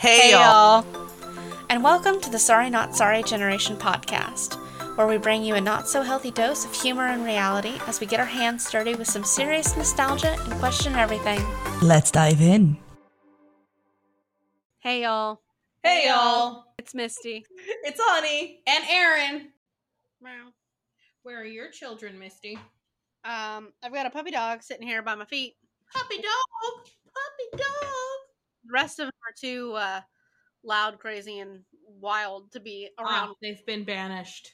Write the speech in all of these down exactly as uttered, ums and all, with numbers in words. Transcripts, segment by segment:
Hey, hey y'all. y'all. And welcome to the Sorry Not Sorry Generation podcast, where we bring you a not-so-healthy dose of humor and reality as we get our hands dirty with some serious nostalgia and question everything. Let's dive in. Hey, y'all. Hey, y'all. It's Misty. It's Ani. And Aaron. Wow. Where are your children, Misty? Um, I've got a puppy dog sitting here by my feet. Puppy dog! Puppy dog! The rest of them are too uh, loud, crazy, and wild to be around. Um, they've been banished.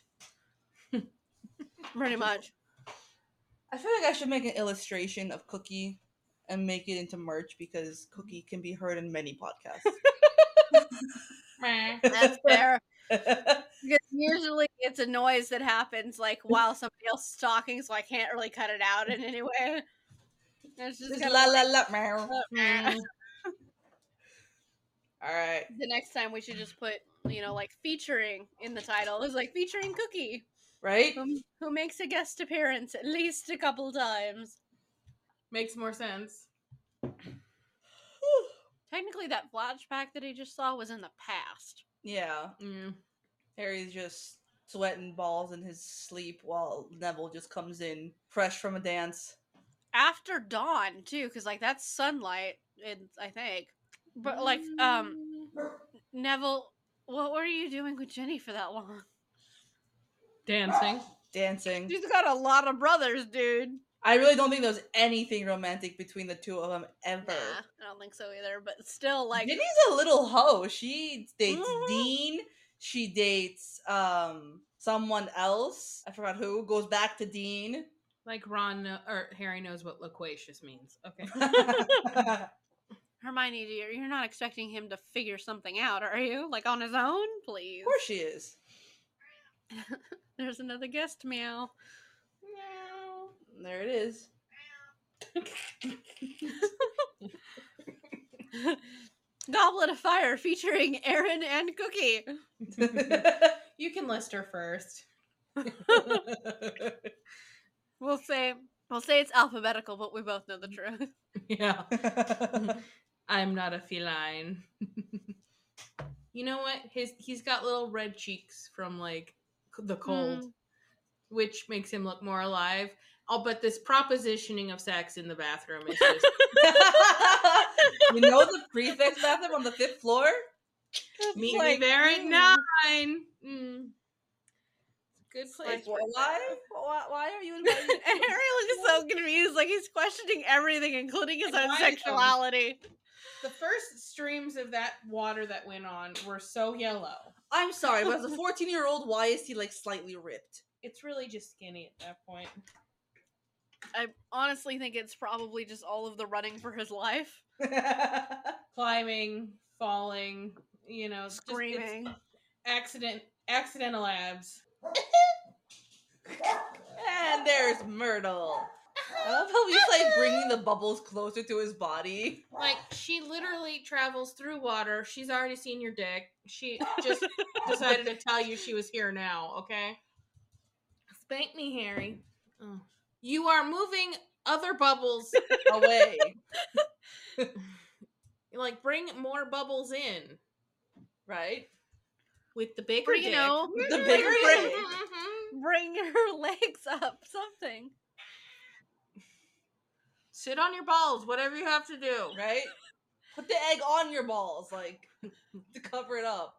Pretty much. I feel like I should make an illustration of Cookie and make it into merch because Cookie can be heard in many podcasts. That's fair. Because usually it's a noise that happens like while somebody else is talking, so I can't really cut it out in any way. It's just, just la, la, la, la, la. All right. The next time we should just put, you know, like featuring in the title. It's like featuring Cookie, right? Who, who makes a guest appearance at least a couple times. Makes more sense. Technically, that flashback that he just saw was in the past. Yeah. Mm. Harry's just sweating balls in his sleep while Neville just comes in fresh from a dance. After dawn, too, because, like, that's sunlight, I think. But, like, um, Neville, what were you doing with Ginny for that long? Dancing. Dancing. She's got a lot of brothers, dude. I really don't think there was anything romantic between the two of them ever. Nah, I don't think so either, but still, like... Ginny's a little hoe. She dates mm-hmm. Dean. She dates um someone else. I forgot who. Goes back to Dean. Like Ron, or Harry knows what loquacious means. Okay. Hermione, dear, you're not expecting him to figure something out, are you? Like, on his own? Please. Of course she is. There's another guest meow. Meow. There it is. Goblet of Fire featuring Erin and Cookie. You can list her first. We'll say we'll say it's alphabetical, but we both know the truth. Yeah. I'm not a feline. You know what? His he's got little red cheeks from like the cold, mm. which makes him look more alive. Oh, but this propositioning of sex in the bathroom is just... You know the prefix bathroom on the fifth floor? It's Meet like, me there at mm. nine. Mm. Good place. Like, why? why? Why are you invited? And Harry looks so confused. Like, he's questioning everything, including his own sexuality. The first streams of that water that went on were so yellow. I'm sorry, but as a fourteen-year-old, why is he, like, slightly ripped? It's really just skinny at that point. I honestly think it's probably just all of the running for his life. Climbing, falling, you know, screaming. Just, accident, accidental abs. And there's Myrtle. I love how he's like bringing the bubbles closer to his body. Like, she literally travels through water. She's already seen your dick. She just decided to tell you she was here now, okay? Spank me, Harry. Oh. You are moving other bubbles away. Like, bring more bubbles in. Right? With the bigger dick. You know, with the bigger dick. Bring your legs up. Something. Sit on your balls. Whatever you have to do. Right? Put the egg on your balls. Like, to cover it up.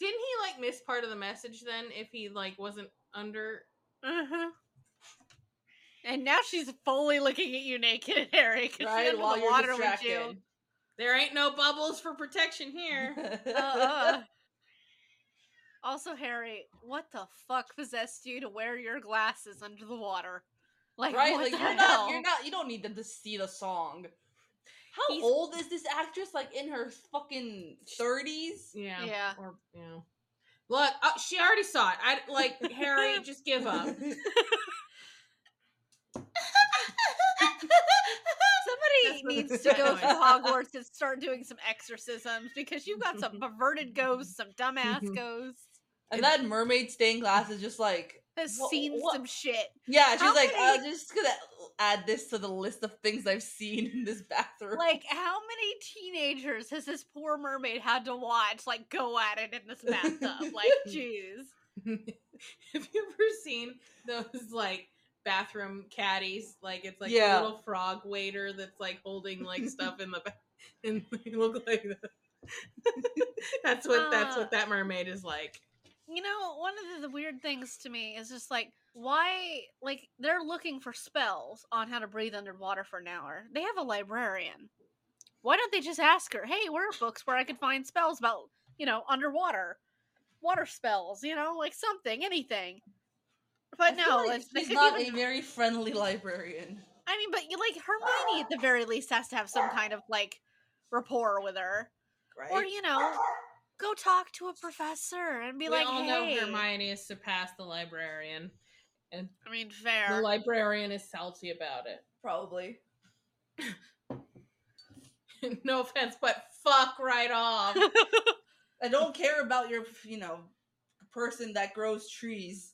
Didn't he, like, miss part of the message then? If he, like, wasn't under... Uh-huh. And now she's fully looking at you naked, Harry, because right, she's in the water distracted. With you. There ain't no bubbles for protection here. uh-uh. Also, Harry, what the fuck possessed you to wear your glasses under the water? Like, right? What like, the you're hell? Not, you're not, you don't need them to see the song. How He's... old is this actress? Like, in her fucking thirties? Yeah. Yeah. Or, yeah. Look, oh, she already saw it. I like, Harry, just give up. Somebody needs to go to Hogwarts and start doing some exorcisms because you've got some perverted ghosts, some dumbass ghosts. And that mermaid stained glass is just like, has what, seen what? some shit. Yeah, she's how like, many... I'm just gonna add this to the list of things I've seen in this bathroom. Like, how many teenagers has this poor mermaid had to watch, like, go at it in this bathtub? Like, jeez. Have you ever seen those, like, bathroom caddies? Like, it's like yeah. a little frog waiter that's, like, holding, like, stuff in the bath. And they look like that. that's what uh, that's what that mermaid is like. You know, one of the, the weird things to me is just like, why, like, they're looking for spells on how to breathe underwater for an hour. They have a librarian. Why don't they just ask her, hey, where are books where I could find spells about, you know, underwater? Water spells, you know, like something, anything. But no, like, she's not even... a very friendly librarian. I mean, but you like Hermione at the very least has to have some kind of like rapport with her. Right. Or, you know, go talk to a professor and be we like, all hey. Know Hermione is surpassed the librarian. And I mean, fair. The librarian is salty about it. Probably. No offense, but fuck right off. I don't care about your, you know, person that grows trees.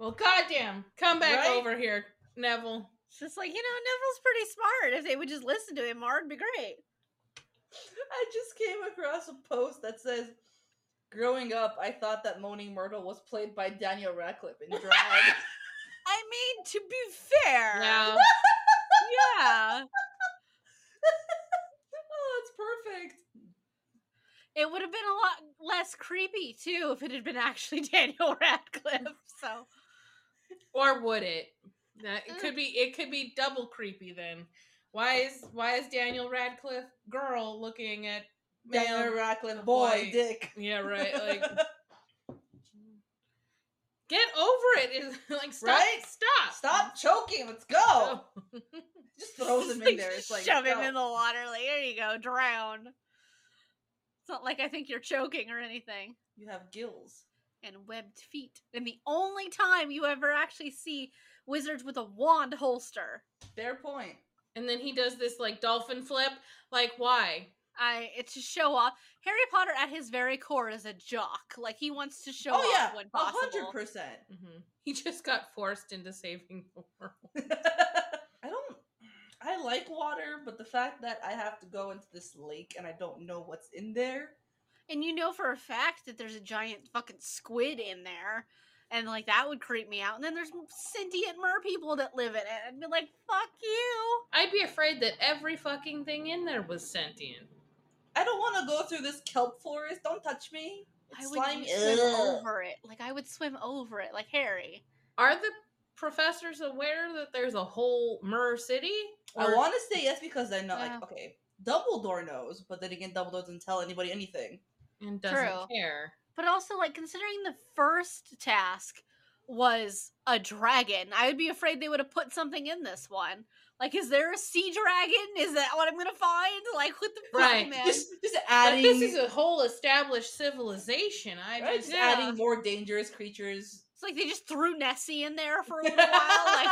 Well, goddamn. Come back right? over here, Neville. It's just like, you know, Neville's pretty smart. If they would just listen to him more, it'd be great. I just came across a post that says, growing up, I thought that Moaning Myrtle was played by Daniel Radcliffe in drag. I mean, to be fair. No. Yeah. Oh, that's perfect. It would have been a lot less creepy, too, if it had been actually Daniel Radcliffe, so. Or would it? That, it could be It could be double creepy, then. Why is why is Daniel Radcliffe girl looking at Daniel Radcliffe boy, boy dick? Yeah, right. Like, get over it. Is like stop, right? stop, stop choking. Let's go. Oh. Just throws him in there. It's like shove him in the water. Like there you go, drown. It's not like I think you're choking or anything. You have gills and webbed feet, and the only time you ever actually see wizards with a wand holster. Fair point. And then he does this, like, dolphin flip. Like, why? I It's to show off. Harry Potter, at his very core, is a jock. Like, he wants to show oh, off yeah, when possible. one hundred percent. Mm-hmm. He just got forced into saving the world. I don't... I like water, but the fact that I have to go into this lake and I don't know what's in there. And you know for a fact that there's a giant fucking squid in there. And, like, that would creep me out. And then there's sentient mer people that live in it. I'd be like, fuck you. I'd be afraid that every fucking thing in there was sentient. I don't want to go through this kelp forest. Don't touch me. It's I would slimy. swim Ugh. over it. Like, I would swim over it, like Harry. Are the professors aware that there's a whole mer city? Or... I want to say yes because I know, yeah. like, okay, Dumbledore knows. But then again, Dumbledore doesn't tell anybody anything. And doesn't True. care. But also, like, considering the first task was a dragon, I would be afraid they would have put something in this one. Like, is there a sea dragon? Is that what I'm going to find? Like, what the right. fuck, man? Just, just adding... But this is a whole established civilization. I right? just, just yeah. adding more dangerous creatures. It's like they just threw Nessie in there for a little while. Like,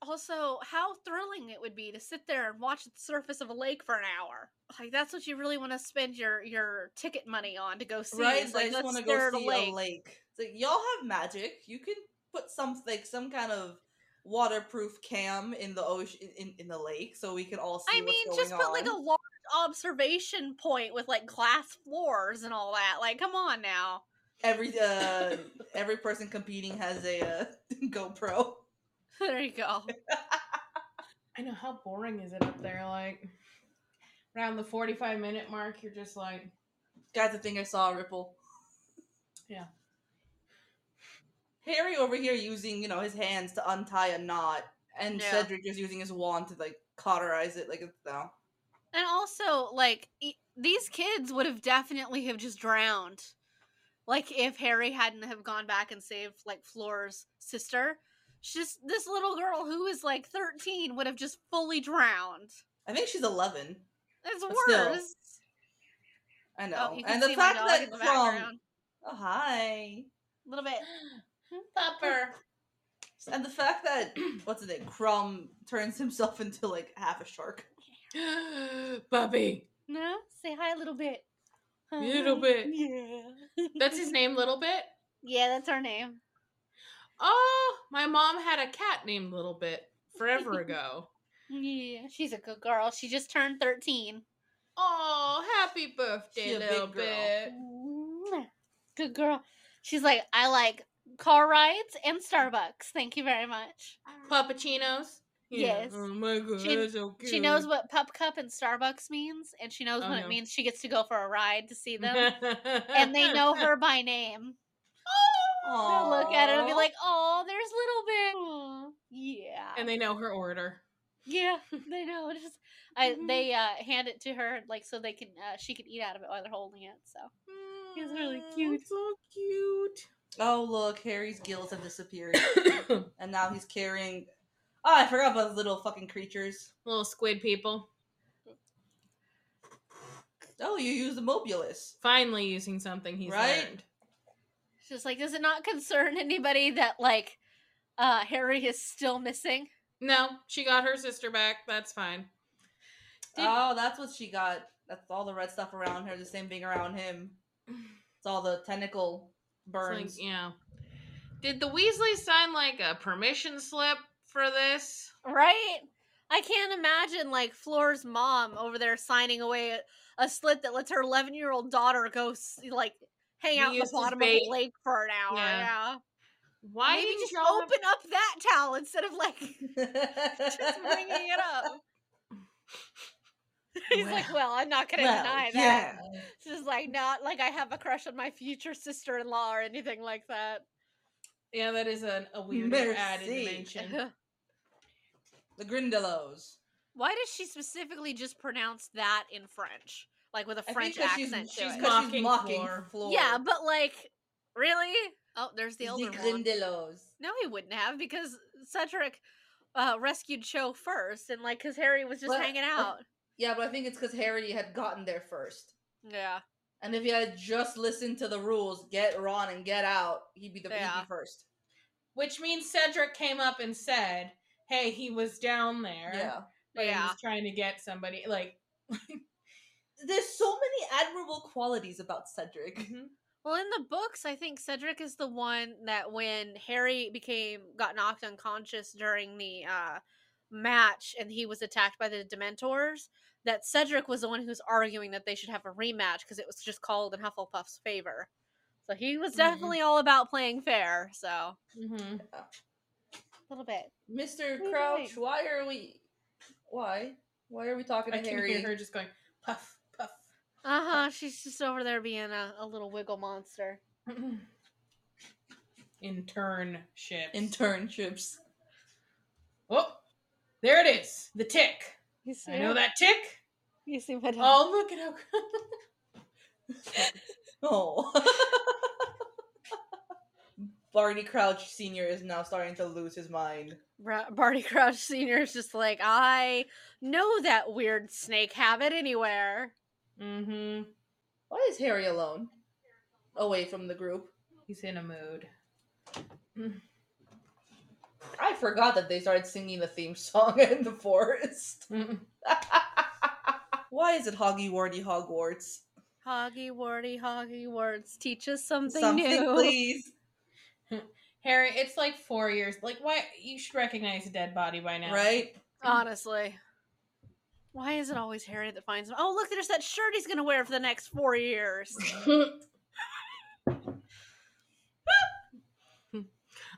also, how thrilling it would be to sit there and watch the surface of a lake for an hour. Like, that's what you really want to spend your, your ticket money on to go see. Right, it's like, I just want to go see a lake. a lake. It's like, y'all have magic. You can put some, like, some kind of waterproof cam in the ocean, in, in the lake, so we can all see I what's mean, going just put, on. like, a large observation point with, like, glass floors and all that. Like, come on now. Every uh, every person competing has a uh, GoPro. There you go. I know, how boring is it up there? Like, around the forty-five minute mark, you're just like... That's the thing, I saw a ripple. Yeah. Harry over here using, you know, his hands to untie a knot, and yeah. Cedric just using his wand to, like, cauterize it. Like, no. And also, like, e- these kids would have definitely have just drowned. Like, if Harry hadn't have gone back and saved, like, Fleur's sister, just this little girl who is, like, thirteen would have just fully drowned. I think she's eleven. It's but worse. Still. I know. Oh, and the fact that Krum... Oh, hi. A little bit. Pupper. And the fact that, what's his name, Krum turns himself into, like, half a shark. Puppy. No? Say hi a little bit. Little bit. Yeah. That's his name, Little Bit? Yeah, that's our name. oh, my mom had a cat named Little Bit forever ago. Yeah, she's a good girl. She just turned thirteen. Oh, happy birthday, Little Bit. Good girl. She's like, I like car rides and Starbucks. Thank you very much. Puppuccinos. Yeah. Yes. Oh my god, she, that's so cute. She knows what pup cup and Starbucks means, and she knows oh, what no. it means. She gets to go for a ride to see them, and they know her by name. They'll look at it and be like, "Oh, there's Little Bit." Yeah. And they know her order. Yeah, they know. Just I, mm-hmm. they uh, hand it to her like so they can uh, she can eat out of it while they're holding it. So mm, it was really cute. So cute. Oh look, Harry's gills have disappeared, and now he's carrying. Oh, I forgot about the little fucking creatures. Little squid people. Oh, you use the Mobulus. Finally using something he's right? learned. It's just like, does it not concern anybody that, like, uh, Harry is still missing? No, she got her sister back. That's fine. Did- oh, that's what she got. That's all the red stuff around her, the same thing around him. It's all the tentacle burns. Like, yeah. Did the Weasleys sign, like, a permission slip? For this, right? I can't imagine like Flora's mom over there signing away a, a slip that lets her eleven-year-old daughter go like hang out in the bottom of the lake for an hour. Yeah. yeah. Why did you just open have... up that towel instead of like just bringing it up? He's well, like, well, I'm not gonna well, deny that. Yeah. It's just like not like I have a crush on my future sister-in-law or anything like that. Yeah, that is an, a weird Merci. added dimension. The Grindylows. Why does she specifically just pronounce that in French? Like, with a French accent she's, to she's it. Mocking she's mocking Fleur. Fleur. Yeah, but like, really? Oh, there's the older the one. The Grindylows. No, he wouldn't have, because Cedric uh, rescued Cho first, and like, because Harry was just but, hanging out. Uh, yeah, but I think it's because Harry had gotten there first. Yeah. And if he had just listened to the rules, get Ron and get out, he'd be the yeah. he'd be first. Which means Cedric came up and said, hey, he was down there. Yeah. But yeah. he was trying to get somebody. Like, there's so many admirable qualities about Cedric. Mm-hmm. Well, in the books, I think Cedric is the one that when Harry became, got knocked unconscious during the uh, match and he was attacked by the Dementors, that Cedric was the one who was arguing that they should have a rematch because it was just called in Hufflepuff's favor. So he was definitely mm-hmm. all about playing fair, so. Mm-hmm. Yeah. A little bit. Mister What Crouch, why are we... Why? Why are we talking I to Harry? I can hear her just going, puff, puff. Uh-huh, puff. She's just over there being a, a little wiggle monster. Internships. Internships. Oh, there it is. The tick. You see I know it? That tick. You see my dog? Oh, look at how... oh. Barty Crouch Senior is now starting to lose his mind. Bra- Barty Crouch Senior is just like, I know that weird snake habit anywhere. Mm-hmm. Why is Harry alone? Away from the group. He's in a mood. Mm. I forgot that they started singing the theme song in the forest. Why is it Hoggy Warty Hogwarts? Hoggy Warty Hogwarts. Teach us something, something new. Something, please. Harry, it's like four years. Like, why? You should recognize a dead body by now. Right? Honestly. Why is it always Harry that finds him? Oh, look, there's that shirt he's going to wear for the next four years.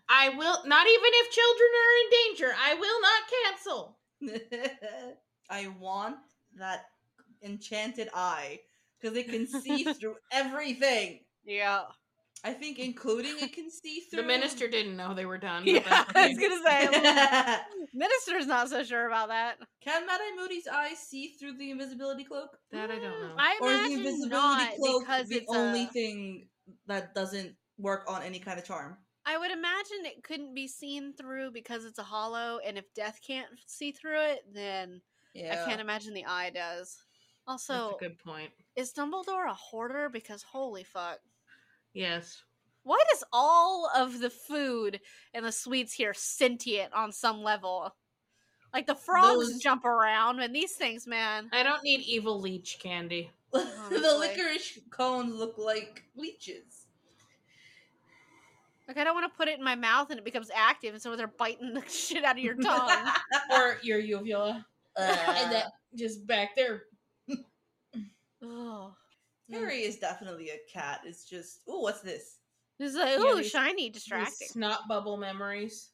I will, not even if children are in danger, I will not cancel. I want that enchanted eye, because it can see through everything. Yeah. I think including it can see through. The minister didn't know they were done. Yeah, that. I was going to say. Like, minister's not so sure about that. Can Mad-Eye Moody's eyes see through the invisibility cloak? That I don't know. I or imagine is the invisibility not, cloak because the it's only a... thing that doesn't work on any kind of charm? I would imagine it couldn't be seen through because it's a hollow, and if death can't see through it, then yeah. I can't imagine the eye does. Also, that's a good point. Is Dumbledore a hoarder? Because holy fuck. Yes. Why does all of the food and the sweets here sentient on some level? Like the frogs Those... jump around and these things, man. I don't need evil leech candy. The licorice cones look like leeches. Like, I don't want to put it in my mouth and it becomes active, and so they're biting the shit out of your tongue. Or your uvula. Uh. And that just back there. Oh. Harry is definitely a cat. It's just, ooh, what's this? This is like, ooh, yeah, these, shiny, distracting. Snot bubble memories.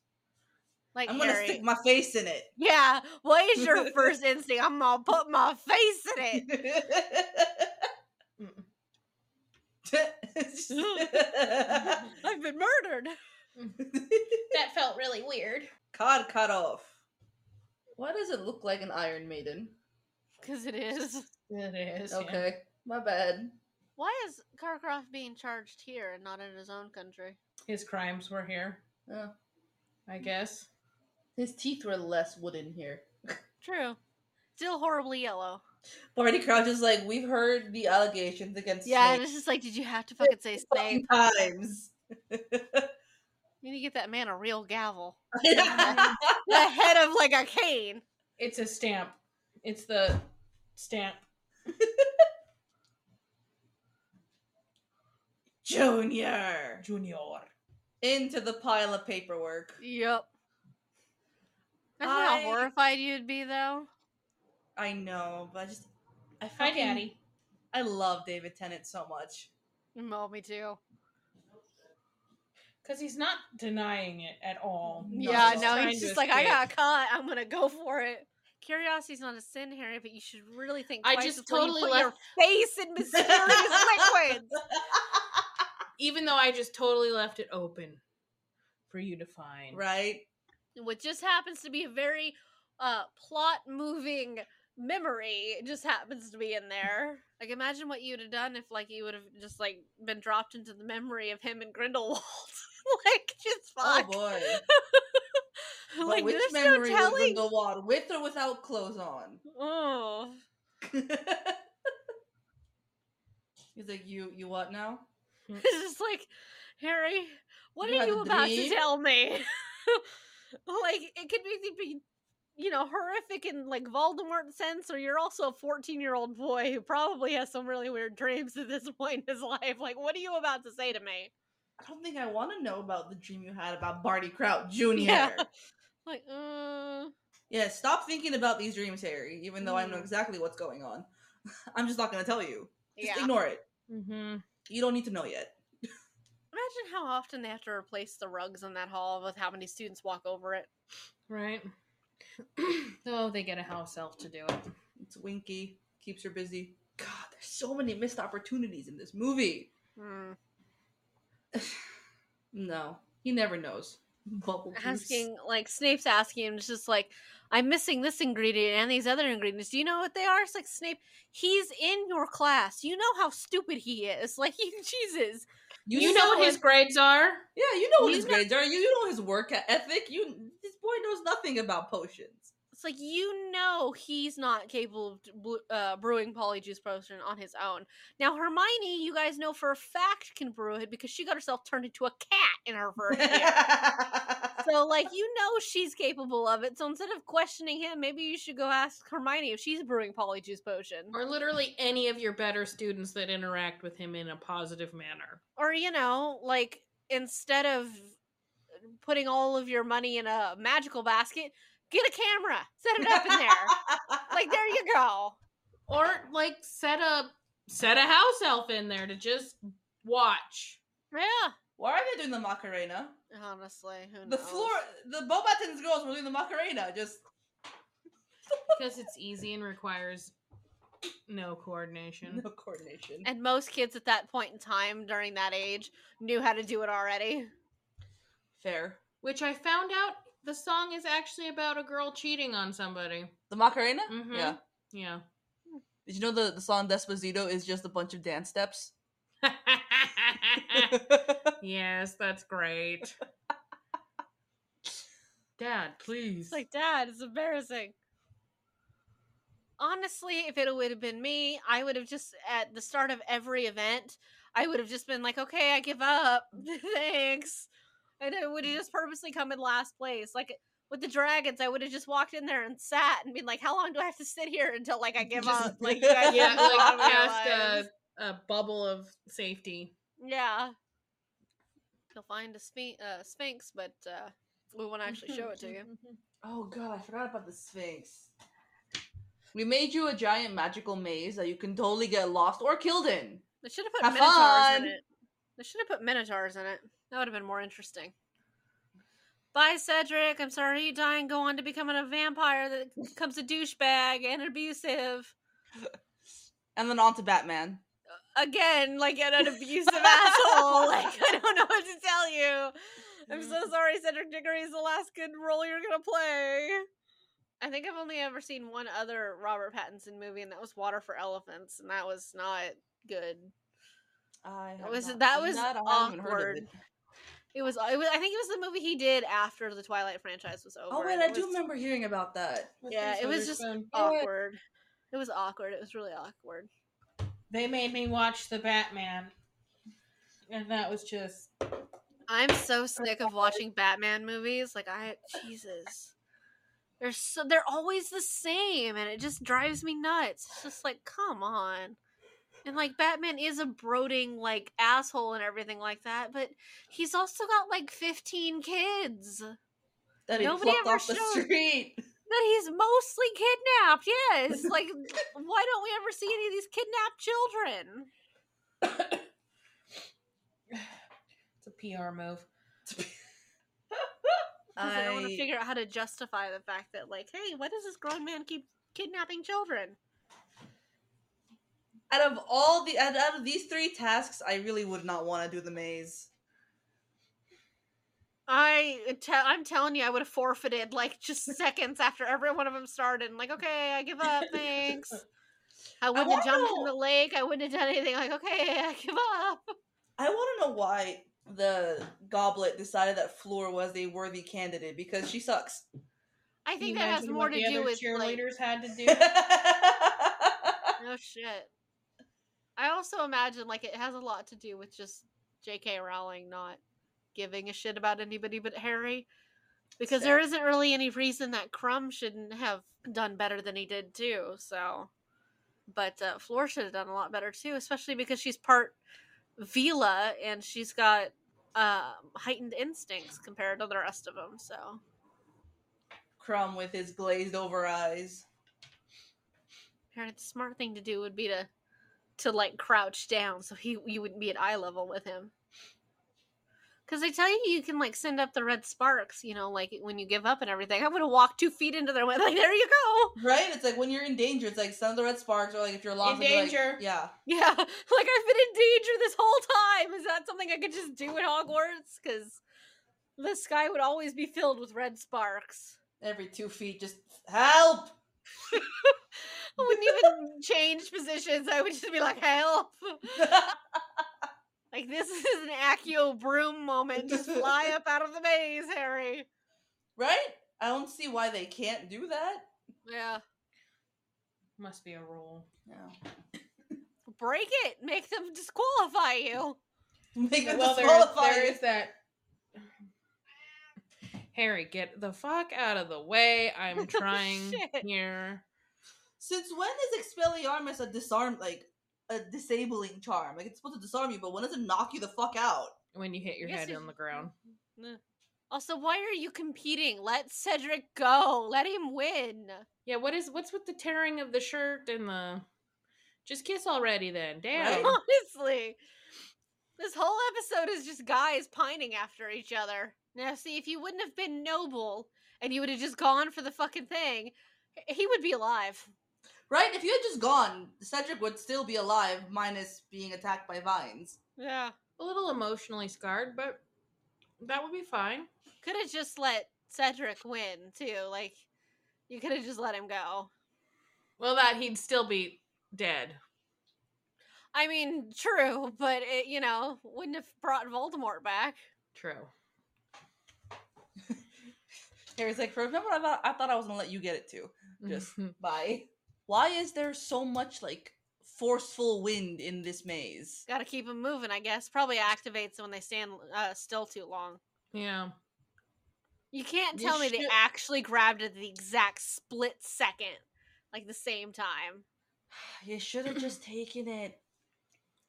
Like I'm going to stick my face in it. Yeah. What is your first instinct? I'm going to put my face in it. I've been murdered. That felt really weird. Cod cut off. Why does it look like an Iron Maiden? Because it is. It is. Okay. Yeah. My bad. Why is Carcroft being charged here and not in his own country? His crimes were here. Oh. I guess. His teeth were less wooden here. True. Still horribly yellow. Barty Crouch is like, we've heard the allegations against yeah, Snape. Yeah, and it's just like, did you have to fucking say Snape? Sometimes. You need to get that man a real gavel. The head of, like, a cane. It's a stamp. It's the stamp. Junior. Junior. Into the pile of paperwork. Yep. I don't I... know how horrified you'd be, though. I know, but I just... I fucking, Hi, Daddy. I love David Tennant so much. Oh, me too. Because he's not denying it at all. No, yeah, he's no, he's just like, escape. I got caught. I'm going to go for it. Curiosity's not a sin, Harry, but you should really think twice I just totally you put left... your face in mysterious liquids. Even though I just totally left it open for you to find. Right? Which just happens to be a very uh, plot-moving... memory just happens to be in there. Like, imagine what you'd have done if, like, you would have just, like, been dropped into the memory of him and Grindelwald. Like, just fuck. Oh, boy. Like, which memory no was Grindelwald, with or without clothes on? Oh. He's like, you you what now? It's just like, Harry, what you are you about dream? To tell me? Like, it could be... you know, horrific in, like, Voldemort sense, or you're also a fourteen-year-old boy who probably has some really weird dreams at this point in his life. Like, what are you about to say to me? I don't think I want to know about the dream you had about Barty Crouch Junior Yeah. Like, uh... Yeah, stop thinking about these dreams, Harry, even though mm. I know exactly what's going on. I'm just not going to tell you. Just yeah. ignore it. Mm-hmm. You don't need to know yet. Imagine how often they have to replace the rugs in that hall with how many students walk over it. Right. Oh, they get a house elf to do it. It's Winky. Keeps her busy. God, there's so many missed opportunities in this movie. Mm. No. He never knows. Bubble asking, juice. Like, Snape's asking him, it's just like, I'm missing this ingredient and these other ingredients. Do you know what they are? It's like, Snape, he's in your class. You know how stupid he is. Like, he, Jesus. You, you know what his grades are? Yeah, you know what you his know, grades are. You, you know his work ethic. You This boy knows nothing about potions. It's like, you know he's not capable of uh, brewing Polyjuice Potion on his own. Now, Hermione, you guys know for a fact can brew it because she got herself turned into a cat in her first year. So, like, you know she's capable of it. So instead of questioning him, maybe you should go ask Hermione if she's brewing Polyjuice Potion. Or literally any of your better students that interact with him in a positive manner. Or, you know, like, instead of putting all of your money in a magical basket, get a camera. Set it up in there. Like, there you go. Or, like, set a, set a house elf in there to just watch. Yeah. Why are they doing the Macarena? Honestly, who knows? The floor, the Beauxbatons girls were doing the Macarena, just... Because it's easy and requires no coordination. No coordination. And most kids at that point in time, during that age, knew how to do it already. Fair. Which I found out the song is actually about a girl cheating on somebody. The Macarena? Mm-hmm. Yeah. Yeah. Did you know the, the song Despacito is just a bunch of dance steps? Yes, that's great. Dad, please. It's like, Dad, it's embarrassing. Honestly, if it would have been me, I would have just, at the start of every event, I would have just been like, okay, I give up. Thanks. And I would have just purposely come in last place. Like, with the dragons, I would have just walked in there and sat and been like, how long do I have to sit here until, like, I give just, up? Like, you guys yeah, like, past a, a bubble of safety. Yeah. He'll find a sphinx, uh, sphinx but uh, we won't actually show it to you. Oh god, I forgot about the Sphinx. We made you a giant magical maze that you can totally get lost or killed in. They should have put have minotaurs fun. in it. They should have put minotaurs in it. That would have been more interesting. Bye, Cedric. I'm sorry you're dying. Go on to becoming a vampire that becomes a douchebag and abusive. And then on to Batman. Again, like an abusive asshole. Like, I don't know what to tell you. I'm so sorry, Cedric Diggory is the last good role you're going to play. I think I've only ever seen one other Robert Pattinson movie, and that was Water for Elephants, and that was not good. I that was, that was that. awkward. It. It, was, it was. I think it was the movie he did after the Twilight franchise was over. Oh, wait, I was, do remember hearing about that. Yeah, it was just fun. awkward. It was awkward. It was really awkward. They made me watch The Batman, and that was just... I'm so sick of watching Batman movies. Like, I, Jesus. They're so, they're always the same, and it just drives me nuts. It's just like, come on. And, like, Batman is a brooding, like, asshole and everything like that, but he's also got, like, fifteen kids. That he Nobody plucked ever off the street. That he's mostly kidnapped, yes. Like, why don't we ever see any of these kidnapped children? It's a P R move. I, I want to figure out how to justify the fact that, like, hey, why does this grown man keep kidnapping children? Out of all the out, out of these three tasks, I really would not want to do the maze. I te- I'm telling you, I would have forfeited like just seconds after every one of them started. And like, okay, I give up. Thanks. I wouldn't I have jumped know. in the lake. I wouldn't have done anything. Like, okay, I give up. I want to know why the Goblet decided that Fleur was a worthy candidate, because she sucks. I think that has more to do with cheerleaders like... had to do. No shit. I also imagine like it has a lot to do with just J K Rowling not giving a shit about anybody but Harry, because so. there isn't really any reason that Krum shouldn't have done better than he did too. So, but uh, Fleur should have done a lot better too, especially because she's part Vila and she's got uh, heightened instincts compared to the rest of them. So, Krum with his glazed over eyes. Apparently, the smart thing to do would be to to like crouch down so he you wouldn't be at eye level with him. Because they tell you you can, like, send up the red sparks, you know, like, when you give up and everything. I would have walked two feet into their way, like, there you go! Right? It's like, when you're in danger, it's like, send up the red sparks, or, like, if you're lost. In danger. Like, yeah. Yeah. Like, I've been in danger this whole time! Is that something I could just do at Hogwarts? Because the sky would always be filled with red sparks. Every two feet, just, help! I wouldn't even change positions. I would just be like, help! Like, this is an Accio broom moment. Just fly up out of the maze, Harry. Right? I don't see why they can't do that. Yeah. Must be a rule. Yeah. Break it. Make them disqualify you. Make them well, disqualify there, there is that. Harry, get the fuck out of the way. I'm trying here. Since when is Expelliarmus a disarm, like, a disabling charm? Like, it's supposed to disarm you, but when does it knock you the fuck out? When you hit your head on the ground. Also, why are you competing? Let Cedric go. Let him win. Yeah, what is what's with the tearing of the shirt and the... Just kiss already, then. Damn. Right? Honestly. This whole episode is just guys pining after each other. Now, see, if you wouldn't have been noble, and you would have just gone for the fucking thing, he would be alive. Right? If you had just gone, Cedric would still be alive, minus being attacked by vines. Yeah. A little emotionally scarred, but that would be fine. Could have just let Cedric win, too. Like, you could have just let him go. Well, that he'd still be dead. I mean, true, but it, you know, wouldn't have brought Voldemort back. True. Harry's like, remember, I thought I, thought I was going to let you get it, too. Just, bye. Why is there so much, like, forceful wind in this maze? Gotta keep them moving, I guess. Probably activates when they stand uh, still too long. Yeah. You can't tell this me shit- they actually grabbed it at the exact split second. Like, the same time. You should have just taken it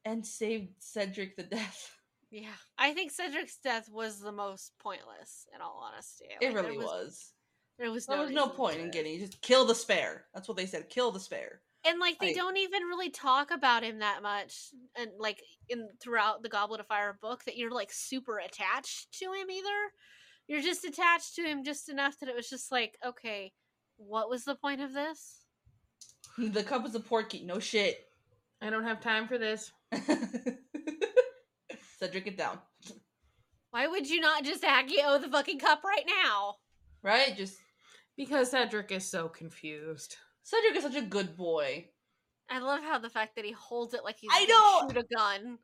and saved Cedric the death. Yeah. I think Cedric's death was the most pointless, in all honesty. Like, it really was, was. There was no, there was no point in getting it. Just kill the spare. That's what they said. Kill the spare. And, like, they like, don't even really talk about him that much, and like, in throughout the Goblet of Fire book, that you're, like, super attached to him either. You're just attached to him just enough that it was just like, okay, what was the point of this? The cup was a porky. No shit. I don't have time for this. So drink it down. Why would you not just Accio the fucking cup right now? Right? Just because Cedric is so confused. Cedric is such a good boy. I love how the fact that he holds it like he's I gonna shoot a gun.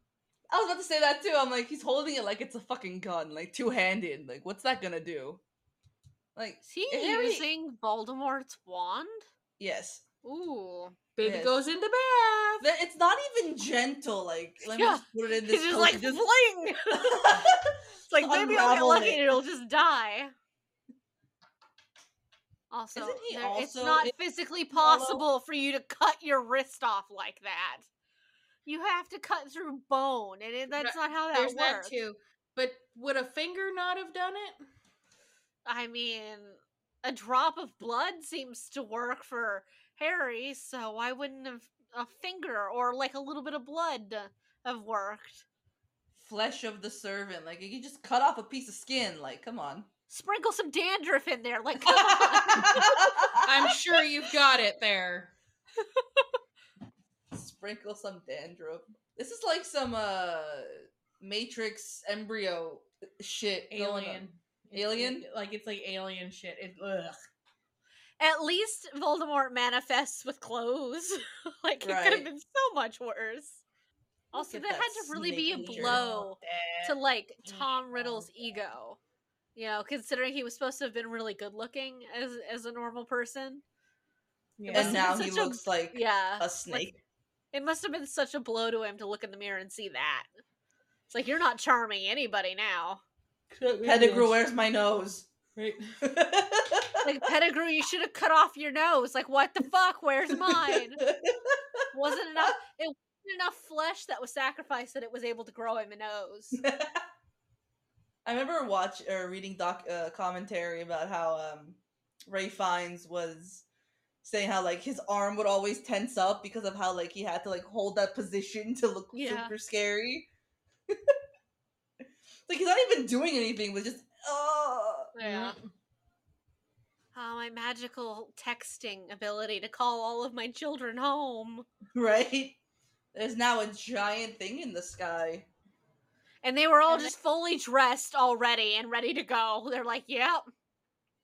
I was about to say that too. I'm like, he's holding it like it's a fucking gun, like two-handed. Like, what's that gonna do? Like, is he using he... Voldemort's wand? Yes. Ooh. Baby yes. goes in the bath. It's not even gentle. Like, let yeah. me just put it in this. He's just like, just... fling! It's like, maybe I'll get lucky it. and it'll just die. Also, there, also it's not it physically possible hollow? for you to cut your wrist off like that. You have to cut through bone, and it, that's not how that There's works. That too. But would a finger not have done it? I mean, a drop of blood seems to work for Harry, so why wouldn't a, a finger or, like, a little bit of blood have worked? Flesh of the servant. Like, you just cut off a piece of skin. Like, come on. Sprinkle some dandruff in there. Like, come on. I'm sure you've got it there. Sprinkle some dandruff. This is like some uh Matrix embryo shit. Alien. Alien? Like, it's like alien shit. It, ugh. At least Voldemort manifests with clothes. Like, right. It could have been so much worse. Also, that, that had to really be a blow to, like, Tom Riddle's ego. You know, considering he was supposed to have been really good-looking as as a normal person. Yeah. And now he looks a, like yeah, a snake. Like, it must have been such a blow to him to look in the mirror and see that. It's like, you're not charming anybody now. Pettigrew, where's my nose? Right. Like, Pettigrew, you should have cut off your nose. Like, what the fuck? Where's mine? wasn't enough. It wasn't enough flesh that was sacrificed that it was able to grow him a nose. I remember watch or uh, reading doc uh, commentary about how um, Ray Fiennes was saying how, like, his arm would always tense up because of how, like, he had to, like, hold that position to look yeah. super scary. Like, he's not even doing anything, but just, oh. Yeah. Oh, my magical texting ability to call all of my children home. Right? There's now a giant thing in the sky. And they were all and just they- fully dressed already and ready to go. They're like, yep.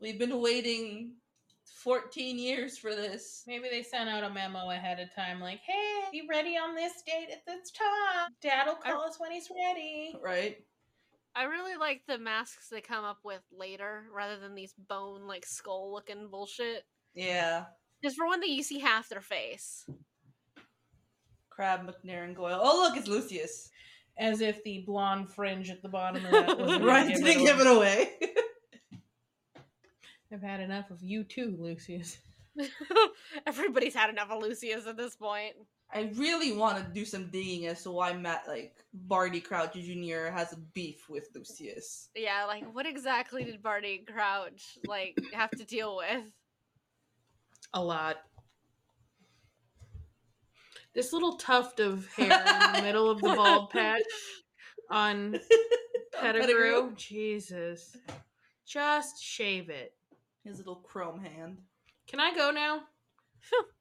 We've been waiting fourteen years for this. Maybe they sent out a memo ahead of time, like, hey, be ready on this date at this time. Dad'll call I- us when he's ready. Right. I really like the masks they come up with later, rather than these bone, like, skull-looking bullshit. Yeah. Because for one thing, you see half their face. Crab, McNair, and Goyle. Oh, look, it's Lucius. As if the blonde fringe at the bottom of that was right, didn't give, give it away. I've had enough of you too, Lucius. Everybody's had enough of Lucius at this point. I really want to do some digging as to why Matt, like, Barty Crouch Junior has a beef with Lucius. Yeah, like, what exactly did Barty Crouch, like, have to deal with? A lot. This little tuft of hair in the middle of the bald patch on Pettigrew. Jesus. Just shave it. His little chrome hand. Can I go now?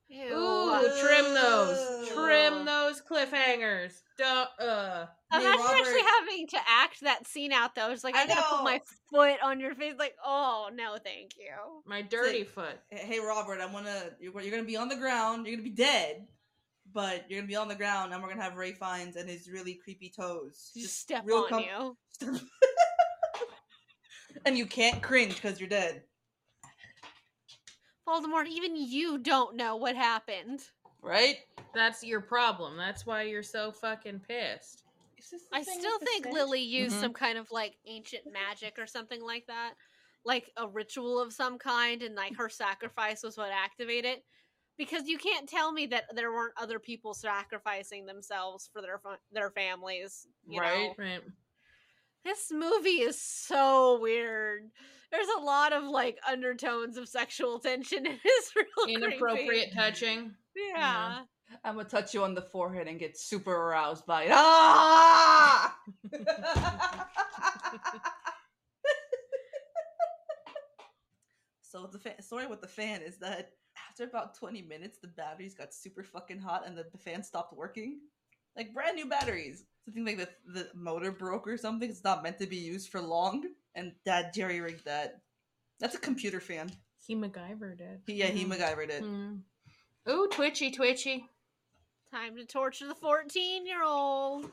Ew. Ooh, trim those. Trim those cliffhangers. Duh, uh. Imagine Robert... actually having to act that scene out, though. It's like, I, I gotta put my foot on your face. Like, oh, no, thank you. My dirty like, foot. Hey, Robert, I wanna, you're, you're gonna be on the ground. You're gonna be dead. But you're gonna be on the ground, and we're gonna have Ray Fiennes and his really creepy toes. Just, Just step real on com- you. And you can't cringe because you're dead. Voldemort, even you don't know what happened. Right? That's your problem. That's why you're so fucking pissed. I still think Lily used mm-hmm. some kind of, like, ancient magic or something like that. Like, a ritual of some kind, and, like, her sacrifice was what activated it. Because you can't tell me that there weren't other people sacrificing themselves for their their families. You right, know? Right. This movie is so weird. There's a lot of like undertones of sexual tension in this. Real inappropriate creepy. Touching. Yeah. yeah. I'm gonna touch you on the forehead and get super aroused by it. Ah! So the fa- story with the fan is that after about twenty minutes, the batteries got super fucking hot and the, the fan stopped working. Like brand new batteries. Something like the, the motor broke or something. It's not meant to be used for long. And Dad jerry rigged that. That's a computer fan. He MacGyvered it. He, yeah, he mm. MacGyvered it. Mm. Ooh, twitchy, twitchy. Time to torture the fourteen-year-old.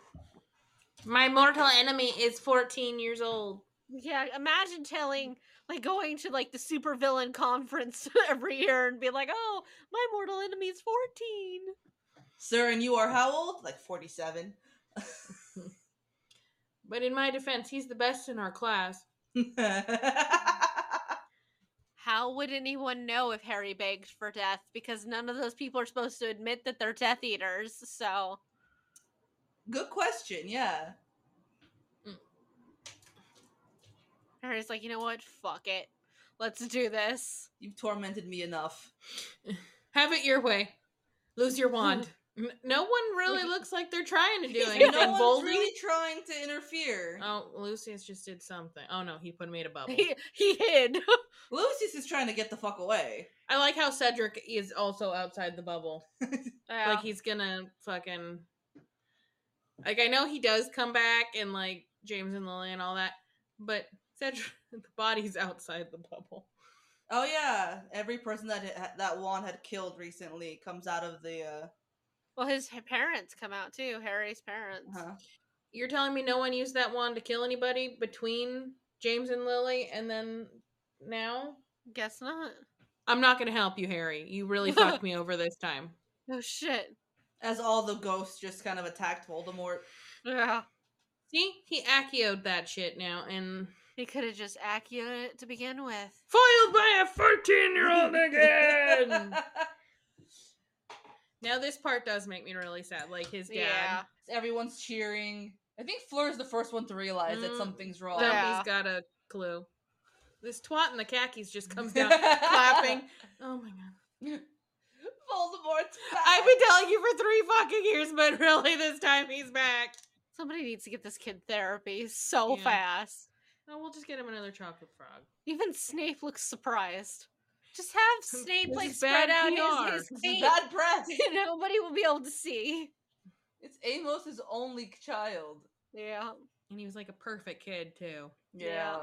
My mortal enemy is fourteen years old. Yeah, imagine telling, like, going to, like, the supervillain conference every year and be like, oh, my mortal enemy is fourteen. Sir, and you are how old? Like, forty-seven. But in my defense, he's the best in our class. How would anyone know if Harry begged for death? Because none of those people are supposed to admit that they're Death Eaters, so. Good question, yeah. Mm. Harry's like, you know what? Fuck it. Let's do this. You've tormented me enough. Have it your way. Lose your wand. No one really looks like they're trying to do anything. No one's Bolding? really trying to interfere. Oh, Lucius just did something. Oh no, he put made a bubble. He, he hid. Lucius is trying to get the fuck away. I like how Cedric is also outside the bubble. Yeah. Like he's gonna fucking. Like I know he does come back and like James and Lily and all that, but Cedric, the body's outside the bubble. Oh yeah, every person that that Juan had killed recently comes out of the. Uh... Well, his parents come out, too. Harry's parents. Uh-huh. You're telling me no one used that wand to kill anybody between James and Lily and then now? Guess not. I'm not going to help you, Harry. You really fucked me over this time. Oh, shit. As all the ghosts just kind of attacked Voldemort. Yeah. See? He accioed that shit now, and... He could have just accioed it to begin with. Foiled by a fourteen-year-old again! Now this part does make me really sad. Like his dad. Yeah. Everyone's cheering. I think Fleur's the first one to realize mm, that something's wrong. Yeah. He's got a clue. This twat in the khakis just comes down clapping. Oh my god. Voldemort's back. I've been telling you for three fucking years, but really this time he's back. Somebody needs to get this kid therapy so yeah. fast. No, we'll just get him another chocolate frog. Even Snape looks surprised. Just have Snape this like spread out P R. his, his feet. Bad press. Nobody will be able to see. It's Amos's only child. Yeah, and he was like a perfect kid too. Yeah. yeah.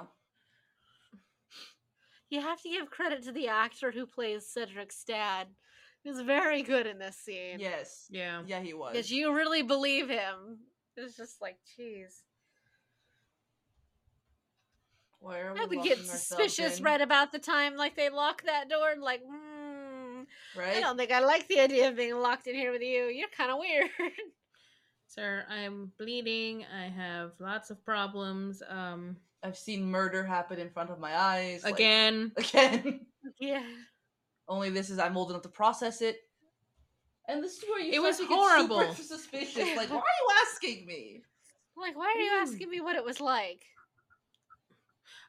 You have to give credit to the actor who plays Cedric's dad. He was very good in this scene. Yes. Yeah. Yeah, he was. Because you really believe him. It was just like, geez. Where I would get suspicious right about the time, like, they lock that door and, like, mm, right? I don't think I like the idea of being locked in here with you. You're kind of weird. Sir, I'm bleeding. I have lots of problems. Um, I've seen murder happen in front of my eyes. Again. Like, again. Yeah. Only this is, I'm old enough to process it. And this is where you it was horrible. Super suspicious. Like, why are you asking me? Like, why are you mm. asking me what it was like?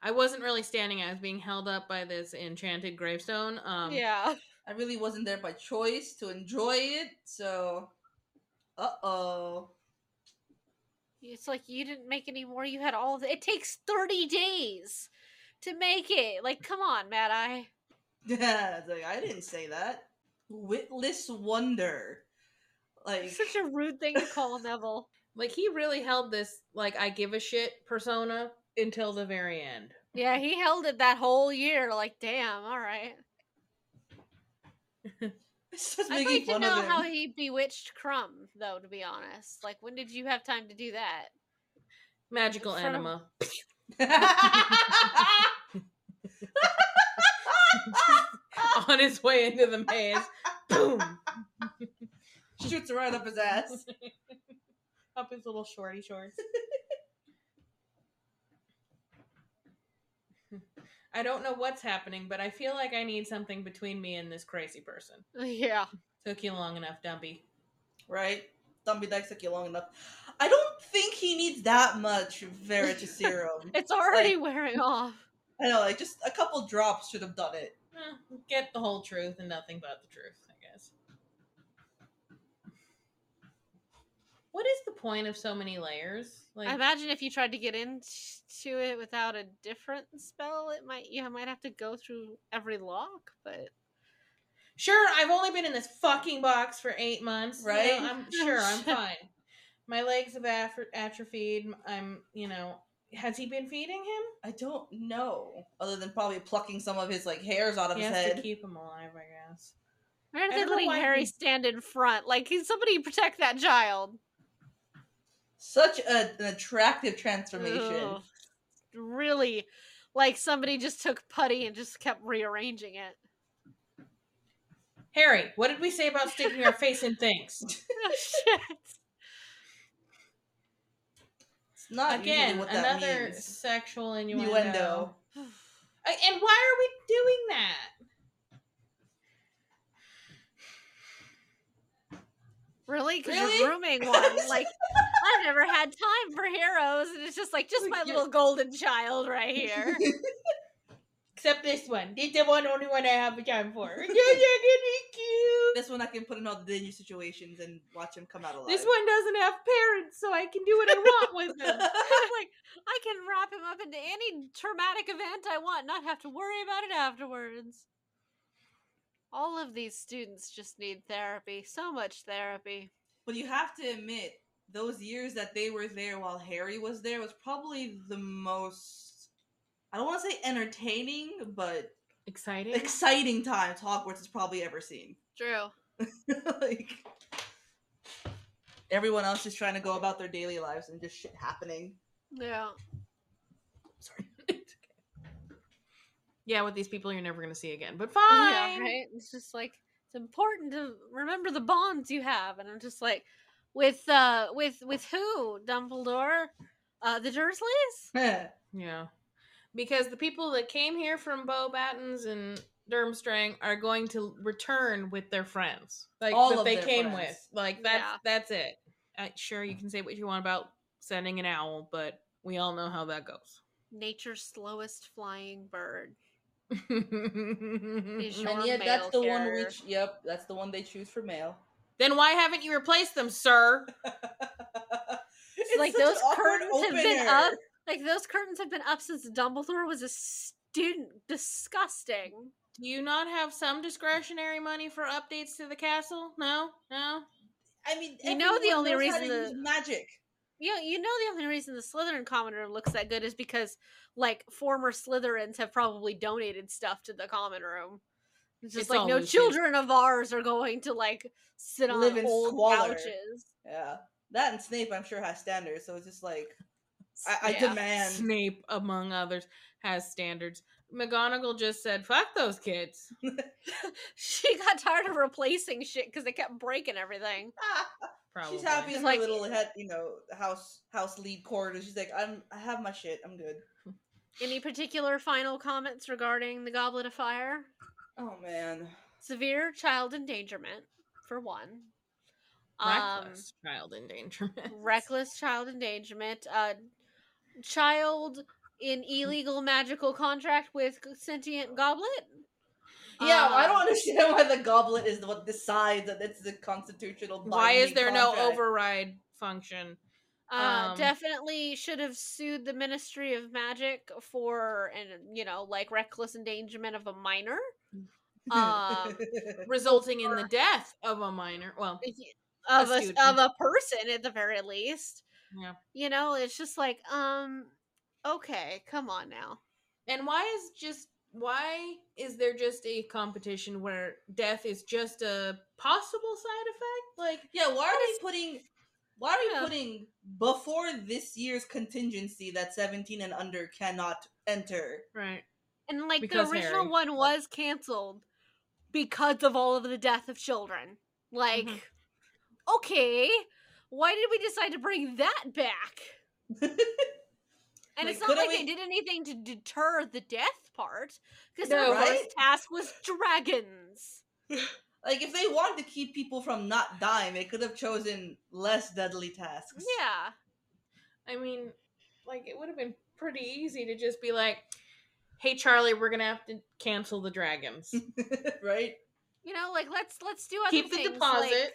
I wasn't really standing. I was being held up by this enchanted gravestone. Um, yeah. I really wasn't there by choice to enjoy it, so... Uh-oh. It's like you didn't make any more. You had all of it. It takes thirty days to make it. Like, come on, Mad-Eye. Yeah, it's like, I didn't say that. Witless wonder. Like such a rude thing to call Neville. Like, he really held this, like, I give a shit persona until the very end. Yeah, he held it that whole year. Like, damn, all right. I'd like to know how he bewitched Krum, though, to be honest. Like, when did you have time to do that? Magical From... enema. On his way into the maze. Boom. Shoots right up his ass. Up his little shorty shorts. I don't know what's happening, but I feel like I need something between me and this crazy person. Yeah. Took you long enough, Dumpy. Right? Dumbledore long enough. I don't think he needs that much Veritaserum. It's already like, wearing off. I know, like just a couple drops should have done it. Eh, get the whole truth and nothing but the truth, I guess. What is the point of so many layers? Like, I imagine if you tried to get into it without a different spell, it might you might have to go through every lock, but... Sure, I've only been in this fucking box for eight months. Right? You know, I'm sure, I'm fine. My legs have atrophied. I'm, you know... Has he been feeding him? I don't know. Other than probably plucking some of his, like, hairs out of he his head. He has to keep him alive, I guess. Why are they letting Harry he... stand in front? Like, can somebody protect that child? Such a, an attractive transformation. Ugh. Really. Like, somebody just took putty and just kept rearranging it. Harry, what did we say about sticking our face in things? Oh, shit. Not again, what that another means. Sexual innuendo. innuendo. And why are we doing that? Really? Because really? You're grooming one. Like, I've never had time for heroes, and it's just like, just my little golden child right here. Except this one. This is the one only one I have time for. Yeah, yeah, cute. This one I can put in all the danger situations and watch him come out alive. This one doesn't have parents, so I can do what I want with him. Like, I can wrap him up into any traumatic event I want, not have to worry about it afterwards. All of these students just need therapy. So much therapy. But you have to admit, those years that they were there while Harry was there was probably the most... I don't want to say entertaining, but exciting exciting times Hogwarts has probably ever seen. True. Like, everyone else is trying to go about their daily lives and just shit happening. Yeah. Sorry. It's okay. Yeah, with these people you're never going to see again, but fine. Yeah, right? It's just like, it's important to remember the bonds you have, and I'm just like, with uh, with with who? Dumbledore? Uh, the Dursleys? Yeah. Yeah. Because the people that came here from Beauxbatons and Durmstrang are going to return with their friends, like all that they came friends. With. Like that's yeah. that's it. Uh, sure, you can say what you want about sending an owl, but we all know how that goes. Nature's slowest flying bird. And yet, that's the carrier. one which. Yep, that's the one they choose for mail. Then why haven't you replaced them, sir? It's like those curtains opener. have been up. Like, those curtains have been up since Dumbledore was a student. Disgusting. Do you not have some discretionary money for updates to the castle? No? No? I mean, you know the only reason the magic. You know, you know the only reason the Slytherin common room looks that good is because, like, former Slytherins have probably donated stuff to the common room. It's just it's like, no Lucius. Children of ours are going to, like, sit on Live old couches. Yeah. That and Snape, I'm sure, has standards, so it's just like... I, I yeah. demand. Snape, among others, has standards. McGonagall just said, fuck those kids. She got tired of replacing shit because they kept breaking everything. Probably. She's happy in like, her little head, you know, house house lead corridor. She's like, I'm, I have my shit. I'm good. Any particular final comments regarding the Goblet of Fire? Oh, man. Severe child endangerment, for one. Reckless um, child endangerment. Reckless child endangerment. Uh, child in illegal magical contract with sentient goblet. Yeah, um, I don't understand why the goblet is what decides that it's the constitutional binding. Why is there contract. no override function? Uh, um, definitely should have sued the Ministry of Magic for, and you know, like reckless endangerment of a minor, um, resulting in the death of a minor. Well. Of a, a of a person, at the very least. Yeah. You know, it's just like, um, okay, come on now. And why is just, why is there just a competition where death is just a possible side effect? Like, yeah, why are we putting, why are we putting before this year's contingency that seventeen and under cannot enter? Right. And like the original one was canceled because of all of the death of children. Like... Mm-hmm. Okay, why did we decide to bring that back? And like, it's not like we... they did anything to deter the death part, because no, their right? first task was dragons. Like, if they wanted to keep people from not dying, they could have chosen less deadly tasks. Yeah. I mean, like, it would have been pretty easy to just be like, hey, Charlie, we're going to have to cancel the dragons. Right? You know, like, let's let's do other Keep things. Keep the deposit, like...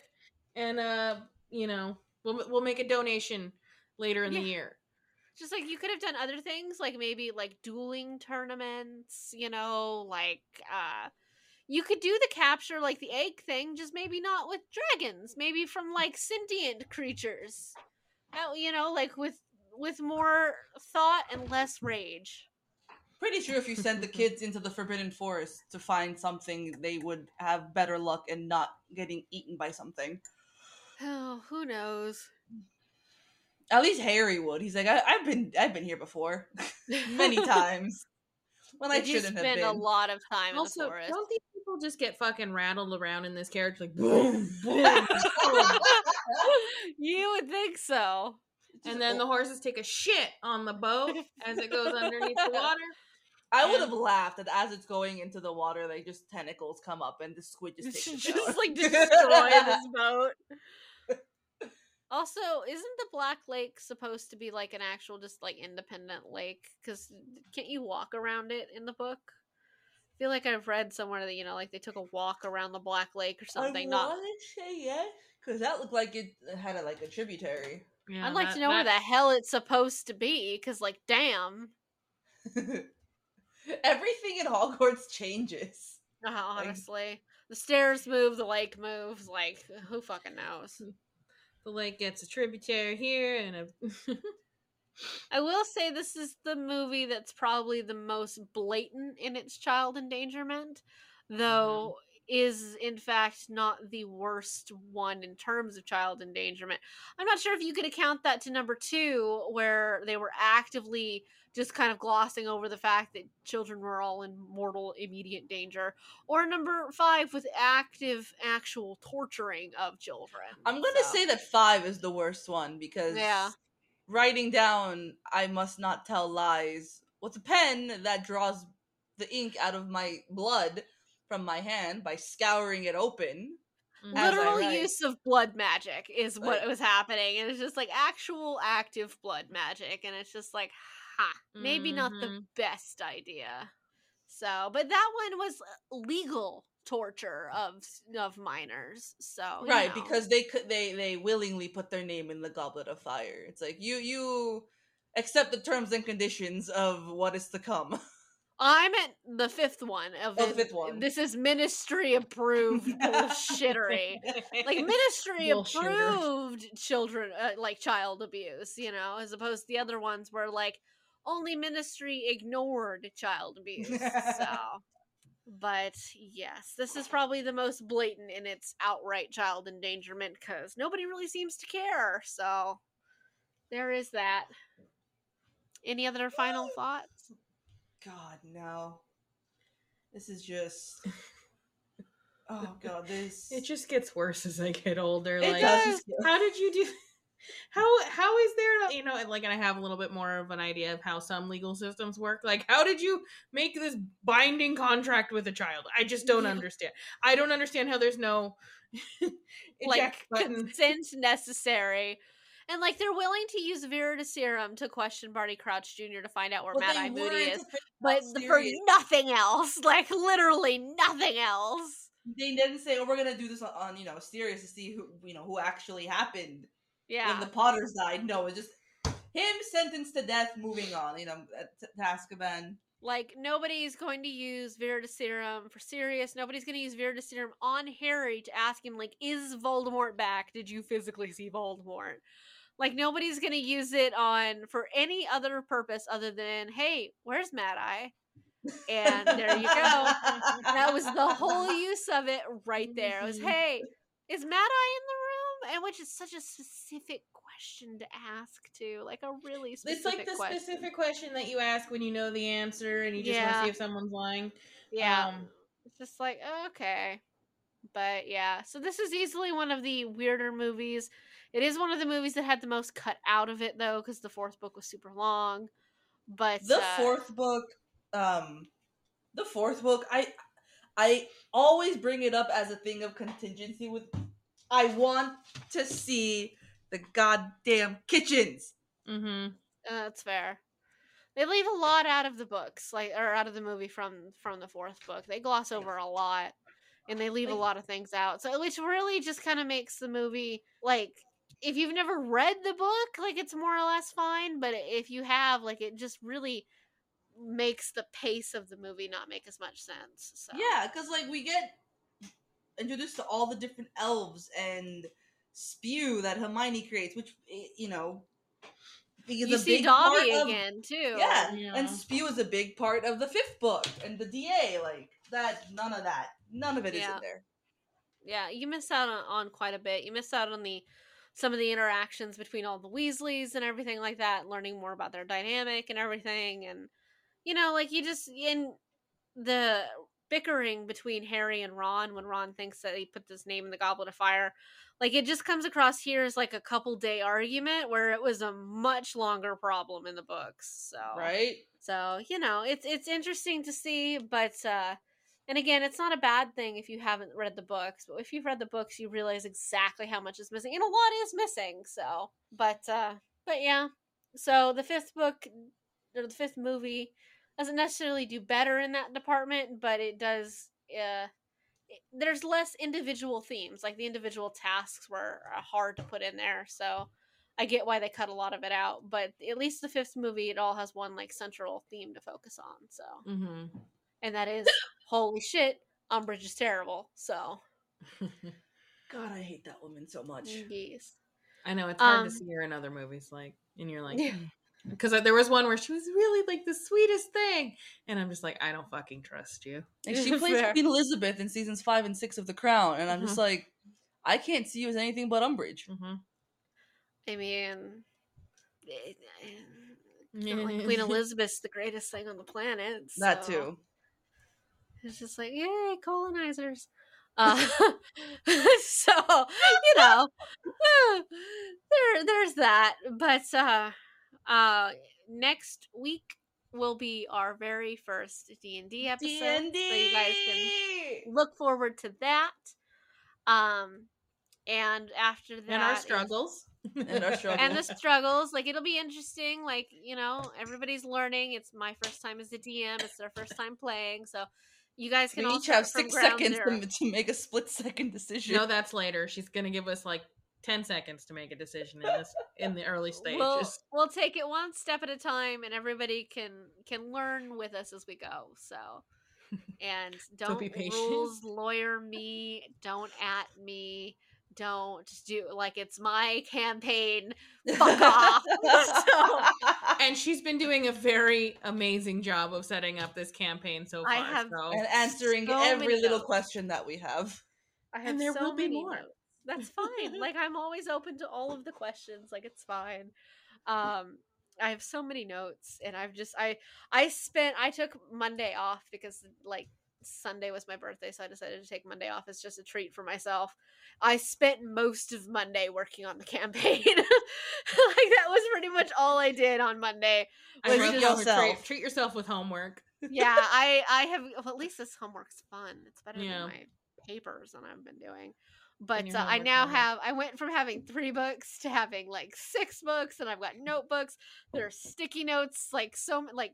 and, uh, you know, we'll, we'll make a donation later in yeah. the year. Just, like, you could have done other things, like, maybe, like, dueling tournaments, you know, like, uh... You could do the capture, like, the egg thing, just maybe not with dragons. Maybe from, like, sentient creatures. You know, like, with with more thought and less rage. Pretty sure if you sent the kids into the Forbidden Forest to find something, they would have better luck and not getting eaten by something. Oh, who knows? At least Harry would. He's like, I- I've been I've been here before. Many times. When I shouldn't have been. Spend a lot of time also, in the forest. Don't these people just get fucking rattled around in this carriage? Like, boom, boom, boom. You would think so. And then the horses take a shit on the boat as it goes underneath the water. I and... would have laughed that as it's going into the water, like, just tentacles come up and the squid just takes a shower. Just, like, destroy this boat. Also, isn't the Black Lake supposed to be, like, an actual, just, like, independent lake? Because can't you walk around it in the book? I feel like I've read somewhere that, you know, like, they took a walk around the Black Lake or something. I not... want to say yes, because that looked like it had, a, like, a tributary. Yeah, I'd like that, to know that... where the hell it's supposed to be, because, like, damn. Everything in Hogwarts changes. Uh, honestly. Like... The stairs move, the lake moves, like, who fucking knows? The lake gets a tributary here, and a... I will say this is the movie that's probably the most blatant in its child endangerment, though mm-hmm. is, in fact, not the worst one in terms of child endangerment. I'm not sure if you could account that to number two, where they were actively just kind of glossing over the fact that children were all in mortal, immediate danger. Or number five, with active, actual torturing of children. I'm going to so. say that five is the worst one, because yeah. writing down, I must not tell lies, with a pen that draws the ink out of my blood from my hand by scouring it open. Literal use of blood magic is what like, was happening. And it's just like actual, active blood magic. And it's just like, Ha, maybe mm-hmm. not the best idea. So, but that one was legal torture of of minors. So right, know. because they could they they willingly put their name in the Goblet of Fire. It's like you you accept the terms and conditions of what is to come. I'm at the fifth one of oh, this, the fifth one. This is ministry approved bullshittery. Like ministry approved children, uh, like child abuse, you know, as opposed to the other ones where like. Only ministry ignored child abuse. So, but yes, this is probably the most blatant in its outright child endangerment because nobody really seems to care. So, there is that. Any other final thoughts? God, no. This is just. Oh God, this. It just gets worse as I get older. It like, does. How did you do? How how is there, you know, like, and I have a little bit more of an idea of how some legal systems work. Like, how did you make this binding contract with a child? I just don't understand. I don't understand how there's no like consent necessary. And like they're willing to use Veritaserum to question Barty Crouch Junior to find out where well, Mad-Eye Moody is, but for nothing else, like literally nothing else. They didn't say, "Oh, we're gonna do this on, on you know serious to see who you know who actually happened." Yeah. When the Potters died, no, it's just him sentenced to death, moving on, you know, t- Azkaban. Like, nobody's going to use Veritaserum for Sirius. Nobody's going to use Veritaserum on Harry to ask him, like, is Voldemort back? Did you physically see Voldemort? Like, nobody's going to use it on for any other purpose other than, hey, where's Mad-Eye? And there you go. That was the whole use of it right there. It was, hey, is Mad-Eye in the room? And which is such a specific question to ask too, like a really specific question. It's like the question. specific question that you ask when you know the answer and you just yeah. want to see if someone's lying. Yeah. Um, it's just like, okay. But yeah, so this is easily one of the weirder movies. It is one of the movies that had the most cut out of it though, because the fourth book was super long. But The uh, fourth book, um, the fourth book, I I always bring it up as a thing of contingency with, I want to see the goddamn kitchens. Mm-hmm. Uh, that's fair. They leave a lot out of the books, like, or out of the movie from, from the fourth book. They gloss over a lot, and they leave a lot of things out. So, which really just kind of makes the movie, like, if you've never read the book, like, it's more or less fine. But if you have, like, it just really makes the pace of the movie not make as much sense. So. Yeah, because, like, we get introduced to all the different elves and spew that Hermione creates, which, you know... You see Dobby of, again, too. Yeah. yeah, and Spew is a big part of the fifth book, and the D A, like, that, none of that. None of it yeah. is in there. Yeah, you miss out on, on quite a bit. You miss out on the some of the interactions between all the Weasleys and everything like that, learning more about their dynamic and everything, and, you know, like, you just, in the bickering between Harry and Ron, when Ron thinks that he put his name in the Goblet of Fire, like, it just comes across here as, like, a couple-day argument where it was a much longer problem in the books, so... Right? So, you know, it's it's interesting to see, but, uh... And again, it's not a bad thing if you haven't read the books, but if you've read the books, you realize exactly how much is missing, and a lot is missing, so... But, uh... But, yeah. So, the fifth book, or the fifth movie, doesn't necessarily do better in that department, but it does, uh... there's less individual themes, like the individual tasks were hard to put in there, so I get why they cut a lot of it out, but at least the fifth movie, it all has one, like, central theme to focus on, so mm-hmm. and that is, holy shit, Umbridge is terrible, so God, I hate that woman so much. Yes. I know, it's hard um, to see her in other movies, like, and you're like, because there was one where she was really, like, the sweetest thing. And I'm just like, I don't fucking trust you. And she plays Queen Elizabeth in seasons five and six of The Crown. And I'm mm-hmm. just like, I can't see you as anything but Umbridge. Mm-hmm. I mean, it, it, you know, like, Queen Elizabeth's the greatest thing on the planet. So. That too. It's just like, yay, colonizers. Uh, so, you know, there, there's that. But, uh, Uh, next week will be our very first D and D episode, D and D! So you guys can look forward to that. Um, and after that, and our struggles, and our struggles, and the struggles. Like, it'll be interesting. Like, you know, everybody's learning. It's my first time as a D M. It's their first time playing. So you guys can we all each have six seconds to, to make a split second decision. No, that's later. She's gonna give us like. Ten seconds to make a decision in this in the early stages. We'll, we'll take it one step at a time, and everybody can can learn with us as we go. So, and don't be patient. Rules lawyer me. Don't at me. Don't do like it's my campaign. Fuck off. So, and she's been doing a very amazing job of setting up this campaign so far. I have so. And answering so every little notes. Question that we have. I have and there so will be more. Notes. That's fine. Like, I'm always open to all of the questions. Like, it's fine. Um, I have so many notes, and I've just I I spent I took Monday off because like Sunday was my birthday, so I decided to take Monday off as just a treat for myself. I spent most of Monday working on the campaign. Like, that was pretty much all I did on Monday. Was I just yourself. Treat, treat yourself with homework. Yeah, I I have well, at least this homework's fun. It's better yeah. than my papers that I've been doing. But uh, I now have, I went from having three books to having like six books, and I've got notebooks. There are sticky notes, like so, like,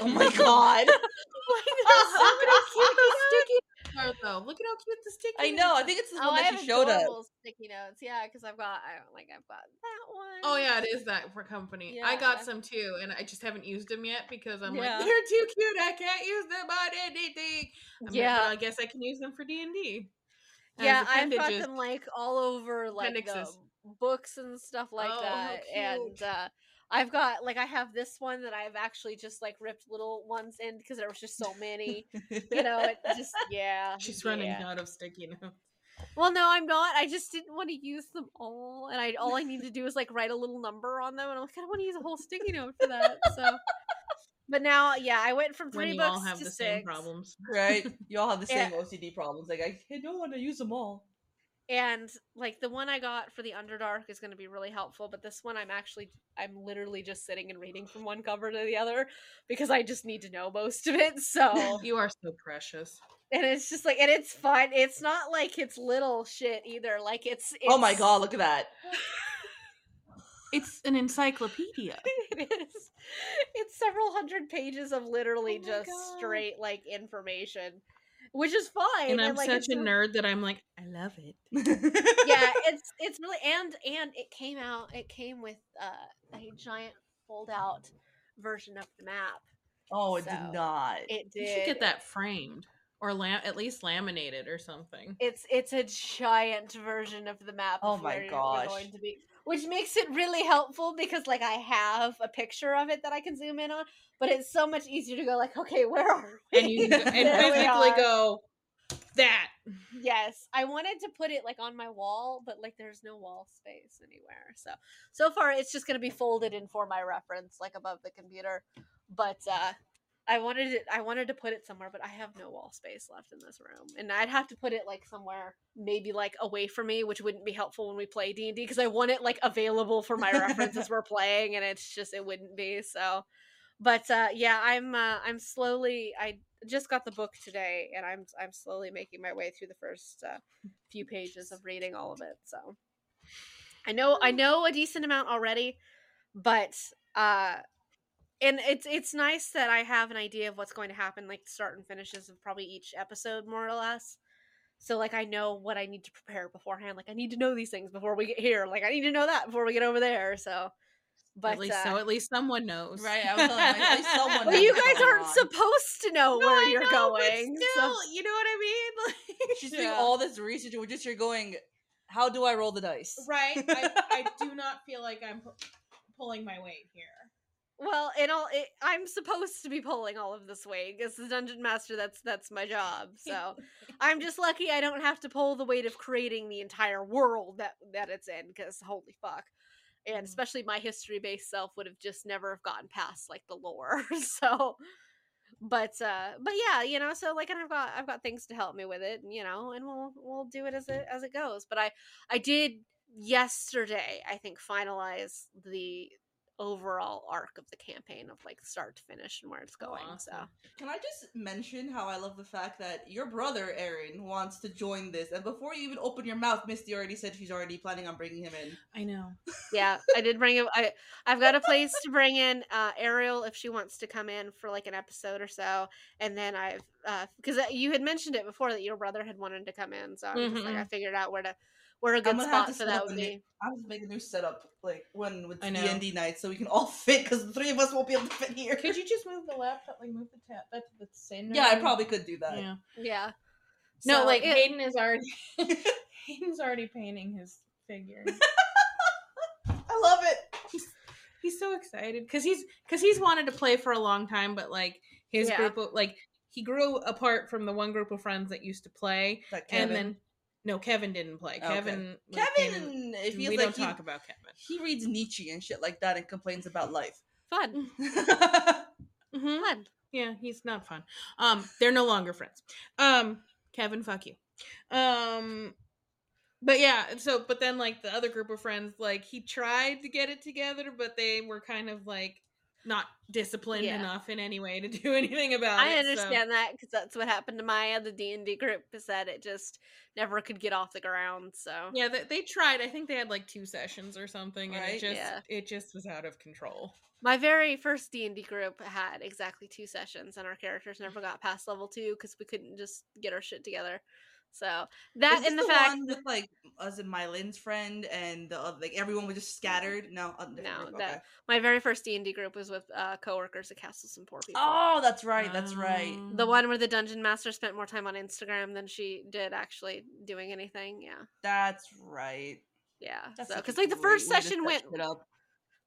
oh my God. Like, there's so many cute sticky notes. Though. Look at how cute the sticky I notes. Know, I think it's the oh, one that you showed us. Sticky notes, yeah, because I've got, I don't like, I've got that one. Oh yeah, it is that for company. Yeah. I got some too, and I just haven't used them yet because I'm yeah. like, they're too cute, I can't use them on anything. I'm yeah. Like, well, I guess I can use them for D and D. Yeah, I've got them like all over like the books and stuff like oh, that. And uh, I've got like I have this one that I've actually just like ripped little ones in because there was just so many. You know, it just yeah. She's yeah. running out of sticky notes. Well, no, I'm not. I just didn't want to use them all, and I all I need to do is like write a little number on them, and I'm like, I don't want to use a whole sticky note for that. So. But now, yeah, I went from three books to six. When you all have the six. Same problems. Right? You all have the same yeah. O C D problems. Like, I don't want to use them all. And, like, the one I got for the Underdark is going to be really helpful, but this one I'm actually, I'm literally just sitting and reading from one cover to the other because I just need to know most of it, so. You are so precious. And it's just like, and it's fun. It's not like it's little shit either. Like it's, it's... oh my god, look at that. It's an encyclopedia. It is. It's several hundred pages of literally oh just god. straight like information, which is fine. And I'm and, like, such a nerd that I'm like, I love it. Yeah, it's it's really and and it came out. It came with uh, a giant fold out version of the map. Oh, it so did not. It did. You should get that framed. Or lam- at least laminated or something. It's it's a giant version of the map. Oh my gosh! Going to be, which makes it really helpful because like I have a picture of it that I can zoom in on, but it's so much easier to go like, okay, where are we? And you and physically go that. Yes, I wanted to put it like on my wall, but like there's no wall space anywhere. So so far, it's just going to be folded in for my reference, like above the computer. But uh, I wanted it. I wanted to put it somewhere, but I have no wall space left in this room, and I'd have to put it like somewhere, maybe like away from me, which wouldn't be helpful when we play D and D because I want it like available for my reference as we're playing, and it's just it wouldn't be so. But uh, yeah, I'm uh, I'm slowly. I just got the book today, and I'm I'm slowly making my way through the first uh, few pages of reading all of it. So I know I know a decent amount already, but. Uh, And it's it's nice that I have an idea of what's going to happen, like start and finishes of probably each episode, more or less. So, like, I know what I need to prepare beforehand. Like, I need to know these things before we get here. Like, I need to know that before we get over there. So, but at least, uh, so at least someone knows, right? I was like, at least someone. Well, knows you guys aren't on. supposed to know no, where I you're know, going. But still, so. You know what I mean? Like, she's yeah. doing all this research, and we're just you're going. How do I roll the dice? Right. I, I do not feel like I'm pu- pulling my weight here. Well, in all, it, I'm supposed to be pulling all of this weight. As the dungeon master, that's that's my job. So I'm just lucky I don't have to pull the weight of creating the entire world that, that it's in, because holy fuck. And especially my history-based self would have just never have gotten past, like, the lore. So, but, uh, but yeah, you know, so, like, and I've got, I've got things to help me with it, you know, and we'll, we'll do it as it, as it goes. But I, I did yesterday, I think, finalize the overall arc of the campaign of like start to finish and where it's going. Awesome. So can I just mention how I love the fact that your brother Aaron wants to join this, and before you even open your mouth, Misty already said she's already planning on bringing him in. I know. Yeah, I did bring him. I I've got a place to bring in uh Ariel if she wants to come in for like an episode or so, and then I've uh because you had mentioned it before that your brother had wanted to come in, so I'm mm-hmm. just like I figured out where to. We're a good spot for that would be. I'm gonna make a new setup, like when with D and D night, so we can all fit because the three of us won't be able to fit here. Could you just move the laptop, like move the tab? That's the same. Yeah, I probably could do that. Yeah. Yeah. So, no, like it, Hayden is already Hayden's already painting his figure. I love it. He's he's so excited because he's because he's wanted to play for a long time, but like his yeah. group, of, like he grew apart from the one group of friends that used to play, and then. No, Kevin didn't play. Okay. Kevin, Kevin, it feels we like don't he, talk about Kevin. He reads Nietzsche and shit like that and complains about life. Fun, mm-hmm. fun. Yeah, he's not fun. Um, they're no longer friends. Um, Kevin, fuck you. Um, but yeah, so but then like the other group of friends, like he tried to get it together, but they were kind of like. Not disciplined yeah. enough in any way to do anything about I it. I understand so. that because that's what happened to my other D and D group is that it just never could get off the ground. So yeah, they, they tried. I think they had like two sessions or something, right? And it just yeah. it just was out of control. My very first D and D group had exactly two sessions, and our characters never got past level two because we couldn't just get our shit together. So that and the, the fact one with like us and Mylin's friend and the other, like everyone was just scattered. No, no, okay. that, my very first D and D group was with uh, coworkers at Castles and Poor People. Oh, that's right, that's right. Um, the one where the dungeon master spent more time on Instagram than she did actually doing anything. Yeah, that's right. Yeah, that's so because like the first session went.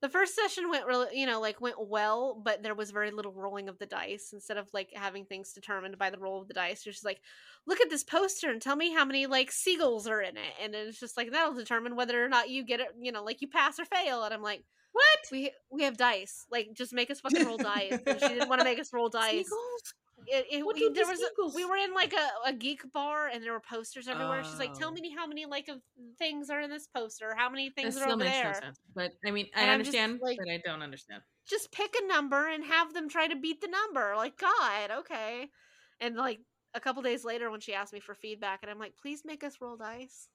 The first session went really, you know, like went well, but there was very little rolling of the dice. Instead of like having things determined by the roll of the dice, you're just like, look at this poster and tell me how many like seagulls are in it, and it's just like that'll determine whether or not you get it, you know, like you pass or fail. And I'm like, what? We we have dice, like just make us fucking roll dice. And she didn't want to make us roll dice. Seagulls? It, it, what we, there was a, we were in like a, a geek bar and there were posters everywhere. Oh. She's like, tell me how many like of things are in this poster, how many things that are over there. No sense. But I mean, I and understand, just, like, but I don't understand. Just pick a number and have them try to beat the number. Like, God, okay. And like, a couple days later when she asked me for feedback, and I'm like, please make us roll dice.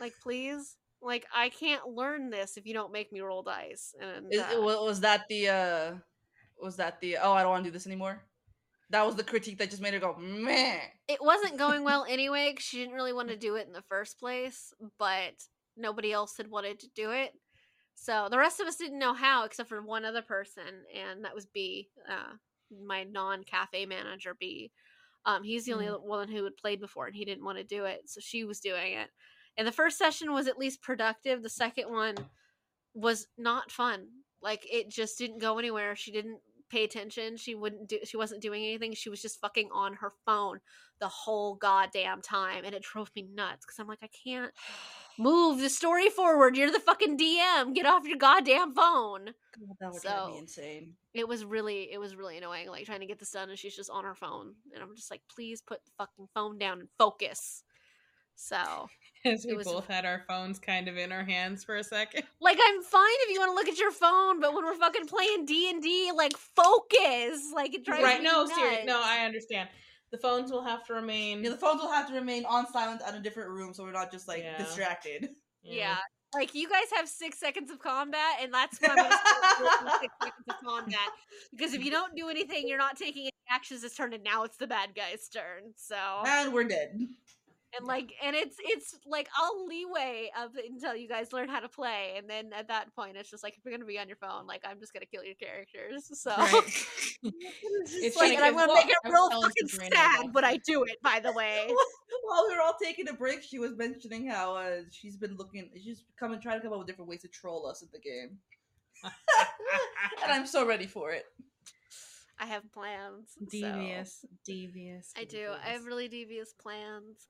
Like, please. Like, I can't learn this if you don't make me roll dice. And uh, Is, was that the, uh, was that the, oh, I don't want to do this anymore? That was the critique that just made her go, meh. It wasn't going well anyway, because she didn't really want to do it in the first place, but nobody else had wanted to do it. So the rest of us didn't know how, except for one other person, and that was B, uh, my non-cafe manager, B. Um, he's the only mm. one who had played before, and he didn't want to do it, so she was doing it. And the first session was at least productive. The second one was not fun. Like, it just didn't go anywhere. She didn't pay attention. She wouldn't do, she wasn't doing anything. She was just fucking on her phone the whole goddamn time. And it drove me nuts because I'm like, I can't move the story forward. You're the fucking D M. Get off your goddamn phone. God, that would so, be insane. It was really, it was really annoying. Like, trying to get this done and she's just on her phone. And I'm just like, please put the fucking phone down and focus. So yes, we was, both had our phones kind of in our hands for a second. Like, I'm fine if you want to look at your phone, but when we're fucking playing D and D, like, focus. Like, it drives right, me no, nuts. Serious, no, I understand. The phones will have to remain. Yeah, the phones will have to remain on silent at a different room, so we're not just like yeah. distracted. Yeah. yeah, like, you guys have six seconds of combat, and that's why I'm going to six seconds of combat, because if you don't do anything, you're not taking any actions this turn, and now it's the bad guy's turn. So and we're dead. And like, and it's, it's like, I'll leeway up until you guys learn how to play. And then at that point, it's just like, if you're going to be on your phone, like, I'm just going to kill your characters. So right. it's it's like, and I'm going to make it real fucking sad when I do it, by the way. While we were all taking a break, she was mentioning how uh, she's been looking, she's come and trying to come up with different ways to troll us in the game. And I'm so ready for it. I have plans. Devious, so. devious. I devious. do. I have really devious plans.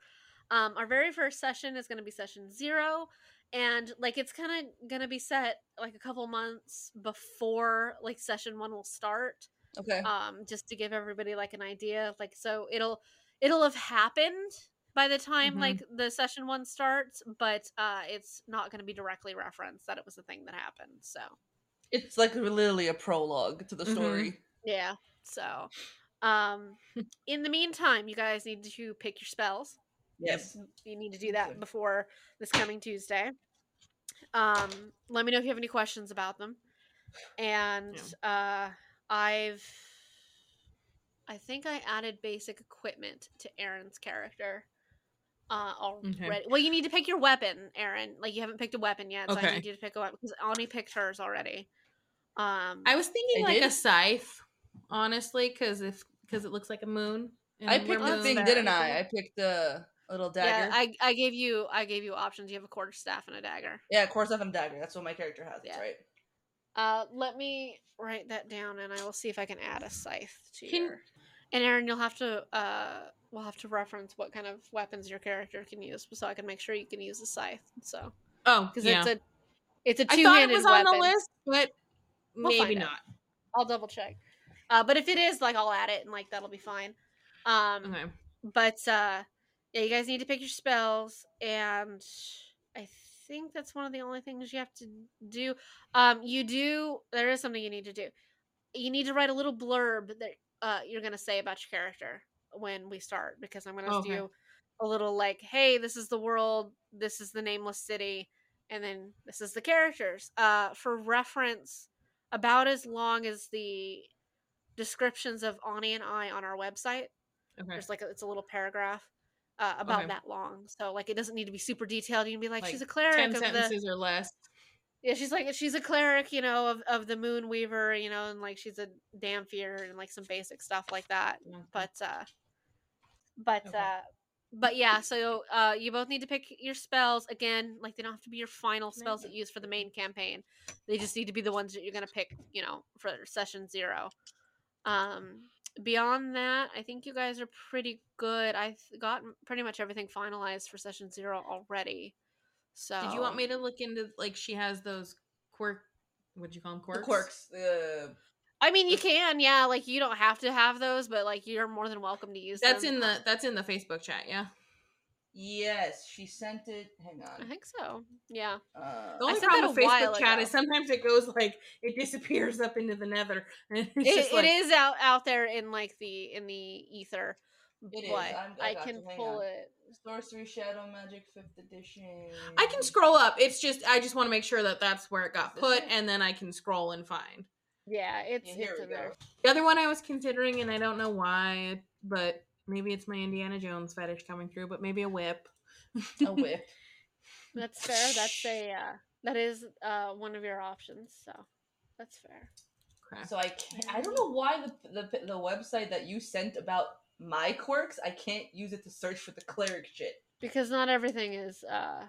Um, our very first session is going to be session zero, and like, it's kind of going to be set like a couple months before like session one will start. Okay. Um, just to give everybody like an idea, like, so it'll it'll have happened by the time mm-hmm. like the session one starts, but uh, it's not going to be directly referenced that it was a thing that happened. So it's like literally a prologue to the story. Mm-hmm. Yeah. So, um, in the meantime, you guys need to pick your spells. Yes. You need to do that before this coming Tuesday. Um, let me know if you have any questions about them. And yeah. uh, I've, I think I added basic equipment to Aaron's character uh, already. Okay. Well, you need to pick your weapon, Aaron. Like, you haven't picked a weapon yet, so okay. I need you to pick a weapon because Ani picked hers already. Um, I was thinking I like did. a scythe, honestly, because if because it looks like a moon. I picked the thing, didn't I? I picked the. A little dagger. Yeah, I I gave you I gave you options. You have a quarterstaff and a dagger. Yeah, quarterstaff and dagger. That's what my character has. Yeah. That's right. Uh, let me write that down, and I will see if I can add a scythe to can... your. And Aaron, you'll have to uh, we'll have to reference what kind of weapons your character can use, so I can make sure you can use a scythe. So. Oh, because yeah. it's a it's a two-handed weapon. I thought it was on weapon. the list, but we'll maybe not. It. I'll double check. Uh, but if it is, like, I'll add it, and like that'll be fine. Um, okay. But. Uh, Yeah, you guys need to pick your spells, and I think that's one of the only things you have to do. Um, you do, there is something you need to do. You need to write a little blurb that uh, you're going to say about your character when we start, because I'm going to okay. do a little like, hey, this is the world, this is the nameless city, and then this is the characters. Uh, for reference, about as long as the descriptions of Ani and I on our website. Okay. There's like, a, it's a little paragraph. Uh, about okay. that long, so like, it doesn't need to be super detailed. You can be like, like she's a cleric ten of sentences the... or less. Yeah, she's like she's a cleric, you know, of, of the Moon Weaver, you know, and like she's a Damphir and like some basic stuff like that. Mm-hmm. But uh, but okay. uh, but yeah, so uh, you both need to pick your spells again. Like, they don't have to be your final spells that you use for the main campaign. They just need to be the ones that you're gonna pick, you know, for session zero. Um. Beyond that, I think you guys are pretty good. I've got pretty much everything finalized for session zero already. So, did you want me to look into, like, she has those quirk? What'd you call them? Quirks. The quirks. Uh, I mean, you can, yeah. Like, you don't have to have those, but like, you're more than welcome to use. That's them. in the that's in the Facebook chat, yeah. Yes, she sent it. Hang on. I think so. Yeah. Uh, the only problem with Facebook chat ago. is sometimes it goes like it disappears up into the nether. And it's it just it like... is out, out there in like the in the ether. It but is. I'm, I, I can pull on. it. Sorcery Shadow Magic fifth edition. I can scroll up. It's just I just want to make sure that that's where it got put, it? and then I can scroll and find. Yeah, it's yeah, it's in there. The other one I was considering, and I don't know why, but maybe it's my Indiana Jones fetish coming through. But maybe a whip. A whip. That's fair. That's a uh, that is uh, one of your options. So that's fair. Crap. So I can't, I don't know why the the the website that you sent about my quirks, I can't use it to search for the cleric shit. Because not everything is, uh...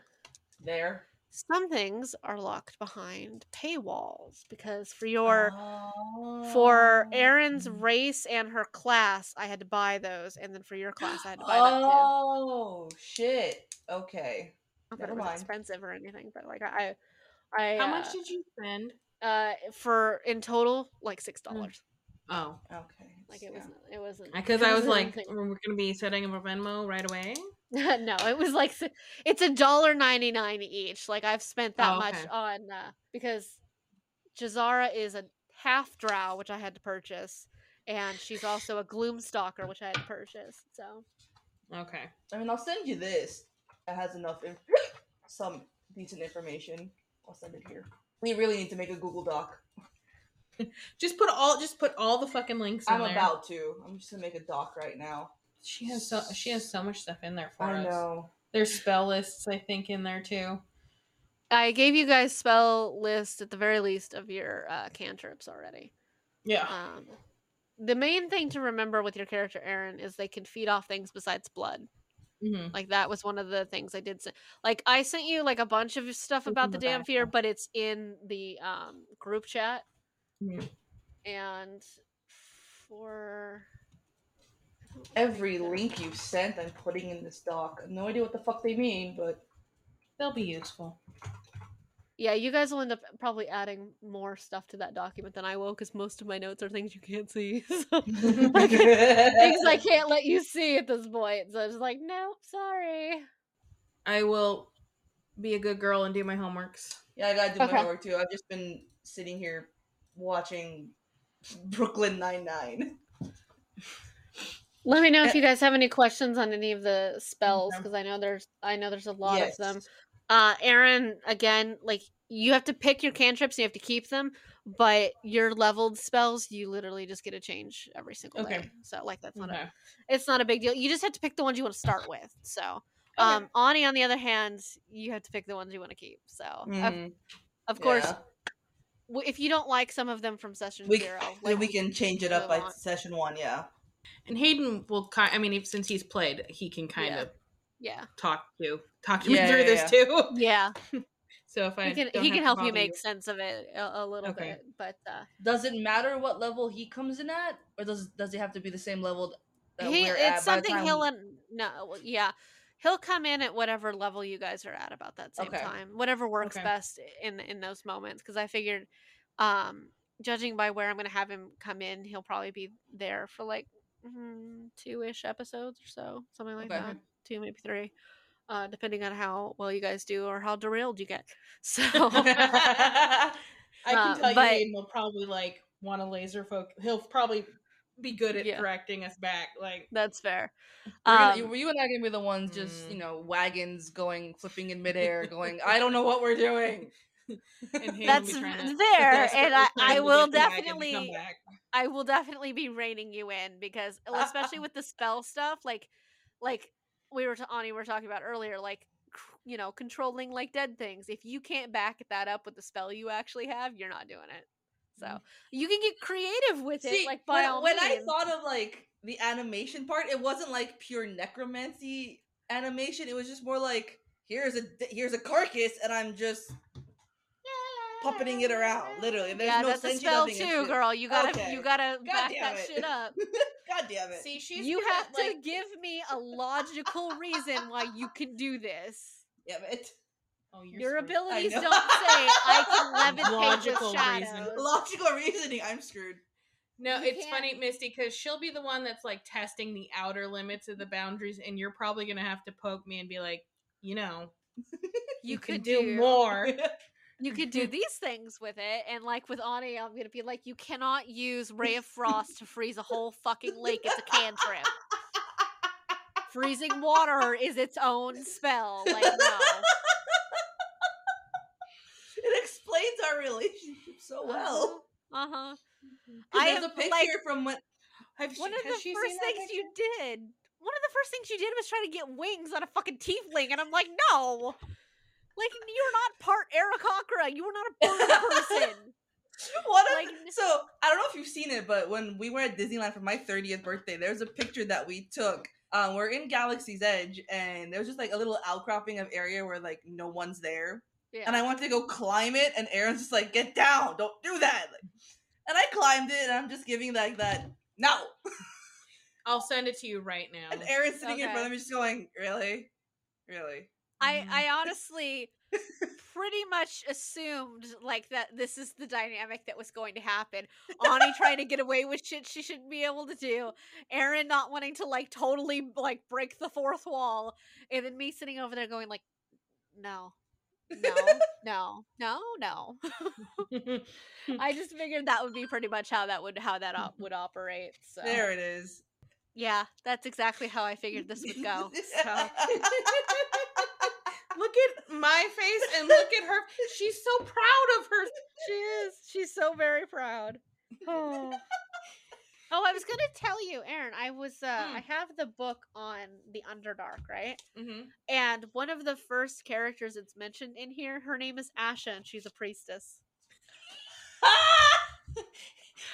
there. Some things are locked behind paywalls. Because for your... Oh. For Erin's race and her class, I had to buy those. And then for your class, I had to buy oh, that too. Oh, shit. Okay. Not that it was expensive or anything, but, like, I... I How uh, much did you spend? Uh, for, in total, like, six dollars. Mm. Oh, okay. Like it yeah. wasn't. It wasn't. Because I was like, thing. we're gonna be setting up a Venmo right away. No, it was like it's a dollar ninety nine each. Like I've spent that oh, okay. much on uh, because Jazara is a half drow, which I had to purchase, and she's also a Gloomstalker, which I had to purchase. So. Okay. I mean, I'll send you this. It has enough, inf- some decent information. I'll send it here. We really need to make a Google Doc. Just put all, just put all the fucking links in I'm there. I'm about to. I'm just gonna make a doc right now. She has so, she has so much stuff in there for I us. I know. There's spell lists, I think, in there too. I gave you guys spell lists at the very least of your uh, cantrips already. Yeah. Um, the main thing to remember with your character, Aaron, is they can feed off things besides blood. Mm-hmm. Like that was one of the things I did send. Like I sent you like a bunch of stuff about the damn fear, but it's in the um, group chat. Mm-hmm. And for every link you sent, I'm putting in this doc. I have no idea what the fuck they mean, but they'll be useful. Yeah, you guys will end up probably adding more stuff to that document than I will, because most of my notes are things you can't see. So I can, things I can't let you see at this point. So I was like, no, sorry. I will be a good girl and do my homeworks. Yeah, I gotta do okay. my homework too. I've just been sitting here watching Brooklyn Nine-Nine. Let me know if you guys have any questions on any of the spells, because I know there's I know there's a lot yes. of them. Uh, Aaron, again, like you have to pick your cantrips, and you have to keep them, but your leveled spells, you literally just get a change every single okay. day. So like that's not okay. a, it's not a big deal. You just have to pick the ones you want to start with. So um, okay. Ani, on the other hand, you have to pick the ones you want to keep. So mm-hmm. of, of yeah. course. If you don't like some of them from session we, zero, like, we can change it up by on. session one, yeah. And Hayden will kind—I mean, if, since he's played, he can kind yeah. of, yeah, talk to talk you yeah, through yeah, this yeah. too. Yeah. So if I he can, he can help you make you. sense of it a, a little okay. bit, but uh, does it matter what level he comes in at, or does does it have to be the same level? Uh, he, we're it's at something by the time he'll we... en- no, yeah. He'll come in at whatever level you guys are at about that same okay. time. Whatever works okay. best in in those moments. Because I figured, um, judging by where I'm going to have him come in, he'll probably be there for like mm, two-ish episodes or so. Something like okay. that. Two, maybe three. Uh, depending on how well you guys do or how derailed you get. So I can tell uh, you but, Hayden will probably like want to laser focus. He'll probably... be good at yeah. directing us back. Like that's fair. Um, gonna, you and I are gonna be the ones just mm. you know wagons going flipping in midair, going I don't know what we're doing. And that's fair, to, and I, I will definitely, I will definitely be reining you in because especially with the spell stuff, like like we were to Ani we were talking about earlier, like you know controlling like dead things. If you can't back that up with the spell you actually have, you're not doing it. So you can get creative with it. See, like by when, all when I thought of like the animation part, it wasn't like pure necromancy animation. It was just more like here's a here's a carcass, and I'm just puppeting it around. Literally, there's yeah, no that's a spell too, shit. Girl. You gotta okay. you gotta God back that it. Shit up. God damn it! See, she's you have like... to give me a logical reason why you can do this. Damn it. Oh, your abilities don't say I can levitate with shadows. Reason. Logical reasoning. I'm screwed. No, you it's can. funny, Misty, because she'll be the one that's like testing the outer limits of the boundaries, and you're probably gonna have to poke me and be like, you know, you, you could do, do more. You could do these things with it, and like with Ani, I'm gonna be like, you cannot use Ray of Frost to freeze a whole fucking lake. It's a cantrip. freezing water is its own spell. Like, no. It explains our relationship so well. Uh huh. I have a picture like, from what. Have one she, of the first things you did. One of the first things you did was try to get wings on a fucking tiefling, and I'm like, no. Like, you're not part Aarakocra. You are not a bird person. What like, so I don't know if you've seen it, but when we were at Disneyland for my thirtieth birthday, there's a picture that we took. Um, we're in Galaxy's Edge, and there was just like a little outcropping of area where like no one's there. Yeah. And I wanted to go climb it, and Aaron's just like, "Get down! Don't do that!" Like, and I climbed it, and I'm just giving like that. No, I'll send it to you right now. And Aaron's sitting okay. in front of me, just going, "Really, really." I, I honestly pretty much assumed like that this is the dynamic that was going to happen. Ani trying to get away with shit she shouldn't be able to do. Erin not wanting to like totally like break the fourth wall, and then me sitting over there going like, no, no, no, no, no. I just figured that would be pretty much how that would how that op- would operate. So. There it is. Yeah, that's exactly how I figured this would go. So. Look at my face and look at her. She's so proud of her. She is. She's so very proud. Oh, oh I was going to tell you, Erin, I was, uh, mm. I have the book on the Underdark, right? Mm-hmm. And one of the first characters that's mentioned in here, her name is Asha, and she's a priestess. And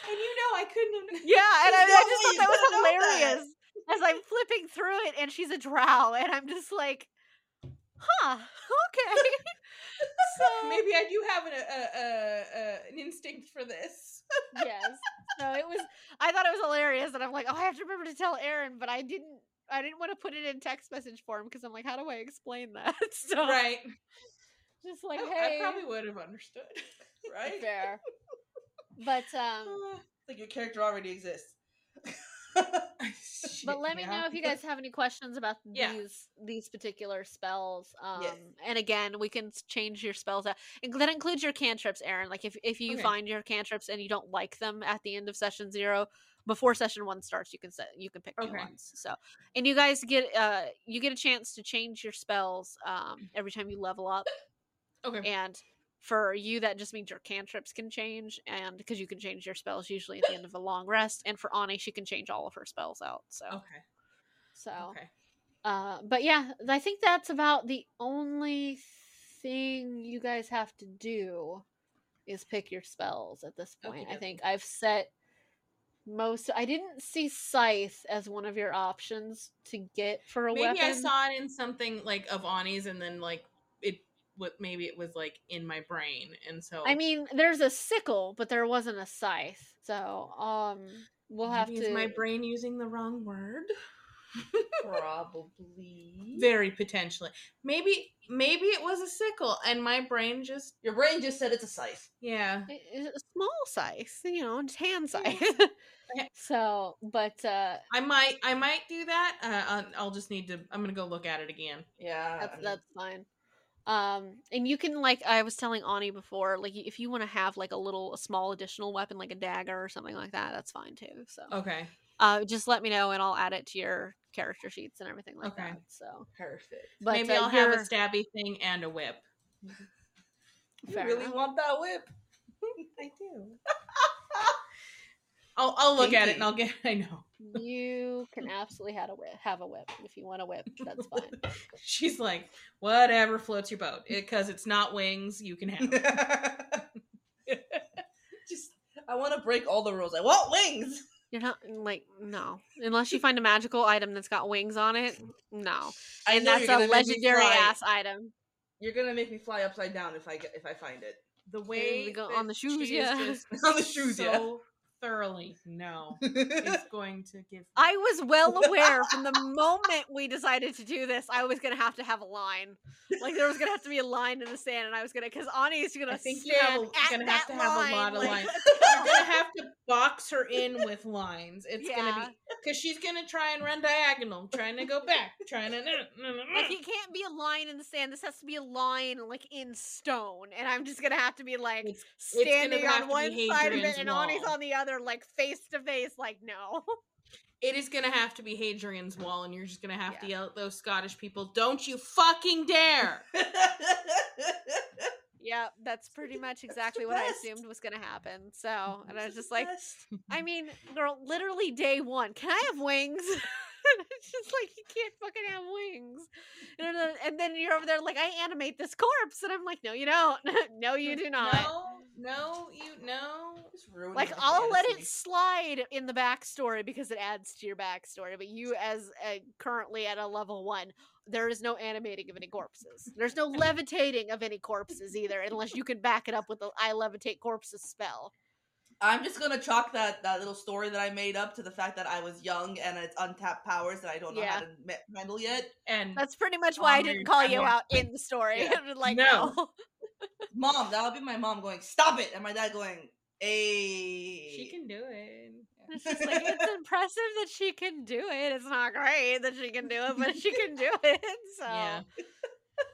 you know I couldn't have... Yeah, and I, I just thought that was hilarious. That. As I'm flipping through it, and she's a drow, and I'm just like, huh, okay. So maybe I do have an, a, a, a, an instinct for this. Yes. So it was... I thought it was hilarious, and I'm like, oh, I have to remember to tell Erin, but I didn't I didn't want to put it in text message form, because I'm like, how do I explain that? So, right. Just like, I, hey... I probably would have understood. Right? Fair. But um like your character already exists. Shit, but let me yeah. know if you guys have any questions about yeah. these these particular spells. Um yes. And again, we can change your spells out. And that includes your cantrips, Erin. Like if, if you okay. find your cantrips and you don't like them at the end of session zero, before session one starts, you can set you can pick okay. new ones. So and you guys get uh you get a chance to change your spells um every time you level up. Okay. And for you, that just means your cantrips can change, and because you can change your spells usually at the end of a long rest. And for Ani, she can change all of her spells out. So, okay, so, okay. Uh, but yeah, I think that's about the only thing you guys have to do is pick your spells at this point. Okay, I think okay. I've set most. I didn't see Scythe as one of your options to get for a Maybe weapon. Maybe I saw it in something like of Ani's, and then like it. What maybe it was like in my brain, and so I mean there's a sickle but there wasn't a scythe, so um we'll have maybe to is my brain using the wrong word. Probably. Very potentially. Maybe maybe it was a sickle and my brain just your brain just said it's a scythe. Yeah. It, a small scythe, you know, hand scythe. So, but uh I might I might do that. Uh I'll just need to I'm going to go look at it again. Yeah. That's I mean... that's fine. Um, and you can, like, I was telling Ani before, like, if you want to have, like, a little, a small additional weapon, like a dagger or something like that, that's fine, too, so. Okay. Uh, just let me know, and I'll add it to your character sheets and everything like okay. that, so. Perfect. But, Maybe uh, I'll you're... have a stabby thing and a whip. You really enough. want that whip? I do. I'll I'll look Thank at you. it, and I'll get, I know. You can absolutely have a whip, have a whip if you want a whip. That's fine. She's like, whatever floats your boat, because it, it's not wings. You can have it. Just, I want to break all the rules. I want wings. You're not like no, unless you find a magical item that's got wings on it. No, and that's a legendary ass item. You're gonna make me fly upside down if I get, if I find it. The way go, on the shoes, yeah, on the shoes, so yeah. Thoroughly no it's going to give me- I was well aware from the moment we decided to do this I was gonna have to have a line, like there was gonna have to be a line in the sand, and I was gonna because Ani is gonna I think stand you're gonna, at gonna that have to have line. a lot of like, lines you're gonna have to box her in with lines. It's yeah. gonna be because she's gonna try and run diagonal, trying to go back, trying to like it can't be a line in the sand, this has to be a line like in stone, and I'm just gonna have to be like it's, standing it's on one side of it and Ani's on the other, like face to face, like no. It is going to have to be Hadrian's Wall, and you're just going to have yeah. to yell at those Scottish people, don't you fucking dare! Yeah, that's pretty much exactly what I assumed was going to happen. So, and I was just like, I mean, girl, literally day one, can I have wings? It's just like, you can't fucking have wings. And then you're over there like, I animate this corpse. And I'm like, no, you don't. No, you do not. No, no, you, no. Like, I'll let it slide in the backstory because it adds to your backstory. But you, as a, currently at a level one, there is no animating of any corpses. There's no levitating of any corpses either, unless you can back it up with the I levitate corpses spell. I'm just going to chalk that, that little story that I made up to the fact that I was young and it's untapped powers that I don't know yeah. how to handle yet. And that's pretty much why I didn't call you out in the story. Yeah. Like, no. no. Mom, that'll be my mom going, stop it! And my dad going, hey. She can do it. It's just like, it's impressive that she can do it. It's not great that she can do it, but she can do it. So, yeah.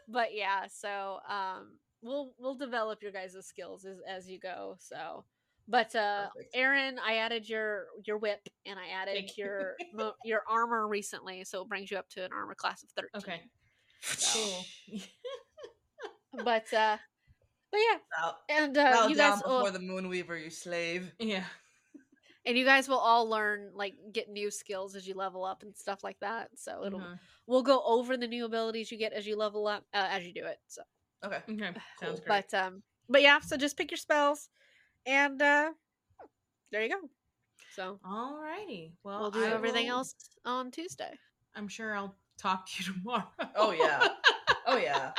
But yeah, so um, we'll we'll develop your guys' skills as, as you go, so. But uh, Erin, I added your your whip, and I added your mo- your armor recently, so it brings you up to an armor class of thirteen. Okay, so. Cool. but uh, but yeah, bow, and uh, bow you down guys before will, the Moonweaver, you slave. Yeah, and you guys will all learn like get new skills as you level up and stuff like that. So it'll mm-hmm. we'll go over the new abilities you get as you level up uh, as you do it. So okay, okay, sounds cool. great. But um, but yeah, so just pick your spells. And uh, there you go. So, alrighty. Well, we'll do I everything will... else on Tuesday. I'm sure I'll talk to you tomorrow. Oh yeah. Oh yeah.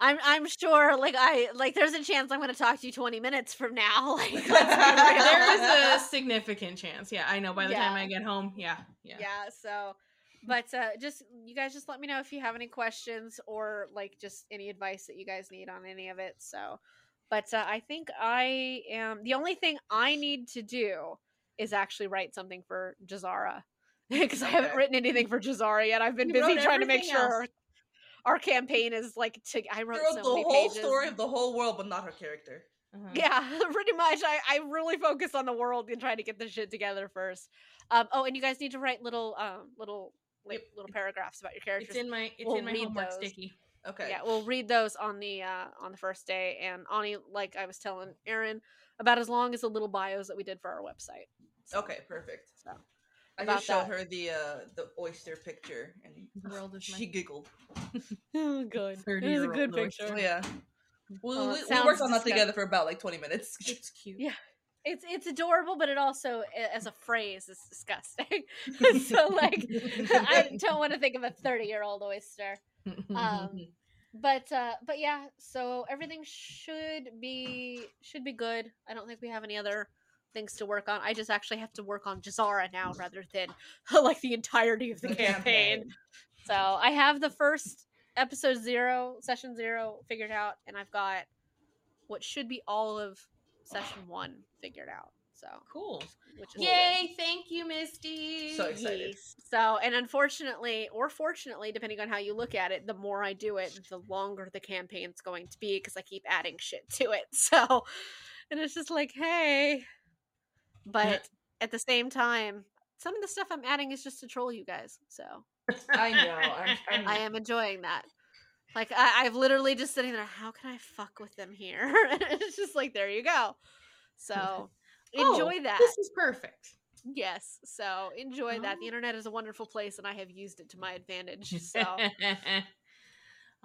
I'm I'm sure. Like I like. There's a chance I'm going to talk to you twenty minutes from now. Like, let's there is a significant chance. Yeah, I know. By the yeah. time I get home, yeah, yeah, yeah. So, but uh, just you guys, just let me know if you have any questions or like just any advice that you guys need on any of it. So. But uh, I think I am... The only thing I need to do is actually write something for Jazara. Because okay. I haven't written anything for Jazara yet. I've been you busy trying to make sure our, our campaign is like... To, I wrote so the many whole pages. Story of the whole world, but not her character. Uh-huh. Yeah, pretty much. I, I really focus on the world and try to get this shit together first. Um, oh, and you guys need to write little um, little like, little paragraphs about your characters. It's in my, it's we'll in my homework those. Sticky. Okay. Yeah, we'll read those on the uh, on the first day. And Ani, like I was telling Erin, about as long as the little bios that we did for our website. So, okay, perfect. So I just showed that. her the uh, the oyster picture, and the world is she giggled. Oh, good. It was a good picture. Oh, yeah. Well, well, we, we worked on that together for about like twenty minutes. It's cute. Yeah. It's it's adorable, but it also, as a phrase, is disgusting. So, like, I don't want to think of a thirty-year-old oyster. um, but uh, but yeah, so everything should be should be good. I don't think we have any other things to work on. I just actually have to work on Jazara now rather than like the entirety of the campaign. So I have the first episode zero, session zero figured out, and I've got what should be all of session one figured out. So cool. Which is Yay, thank you, Misty. So excited. So, and unfortunately, or fortunately, depending on how you look at it, the more I do it, the longer the campaign's going to be because I keep adding shit to it. So, and it's just like, hey. But at the same time, some of the stuff I'm adding is just to troll you guys. So I know. I'm, I'm... I am enjoying that. Like, I, I've literally just sitting there, how can I fuck with them here? And it's just like, there you go. So... enjoy oh, that. This is perfect. Yes. So enjoy oh. that. The internet is a wonderful place and I have used it to my advantage. So alrighty.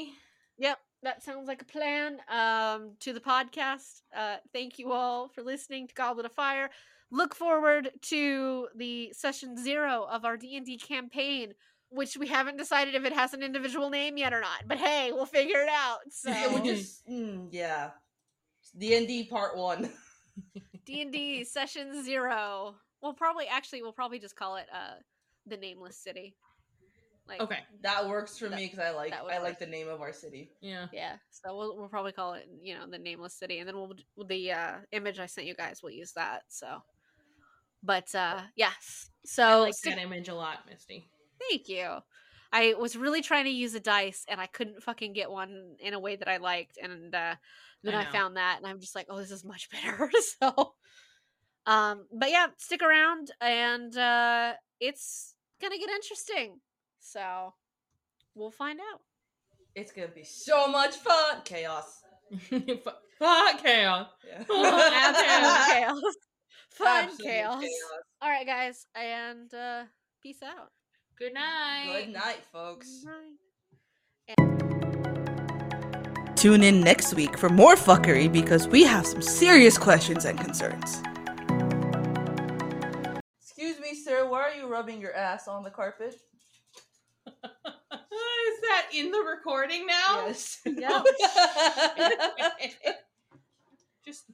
Um, yep. That sounds like a plan. Um, to the podcast. Uh, thank you all for listening to Goblet of Fire. Look forward to the session zero of our D and D campaign, which we haven't decided if it has an individual name yet or not. But hey, we'll figure it out. So yeah, we'll just mm, yeah. D and D part one. D and D session zero. We'll probably actually we'll probably just call it uh the Nameless City. Like okay, that works for that, me because I like I work. like the name of our city. Yeah, yeah. So we'll we'll probably call it you know the Nameless City, and then we'll the uh, image I sent you guys we'll use that. So, but uh yes, so I like stick- that image a lot, Misty. Thank you. I was really trying to use a dice, and I couldn't fucking get one in a way that I liked, and uh, then I, I found that, and I'm just like, oh, this is much better, so... Um, but yeah, stick around, and uh, it's gonna get interesting. So we'll find out. It's gonna be so much fun. Chaos. Fun chaos. Yeah. Fun chaos. Fun chaos. chaos. All right, guys, and uh, peace out. Good night. Good night, folks. Good night. And- Tune in next week for more fuckery, because we have some serious questions and concerns. Excuse me, sir, why are you rubbing your ass on the carpet? Is that in the recording now? Yes. Yep. Just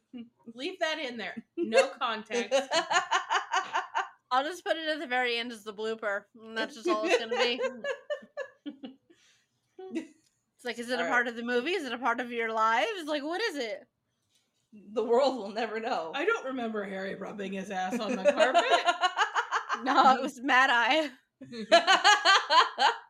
leave that in there. No context. I'll just put it at the very end as the blooper. And that's just all it's going to be. It's like, is it all a right. part of the movie? Is it a part of your lives? Like, what is it? The world will never know. I don't remember Harry rubbing his ass on the carpet. No, it was Mad-Eye.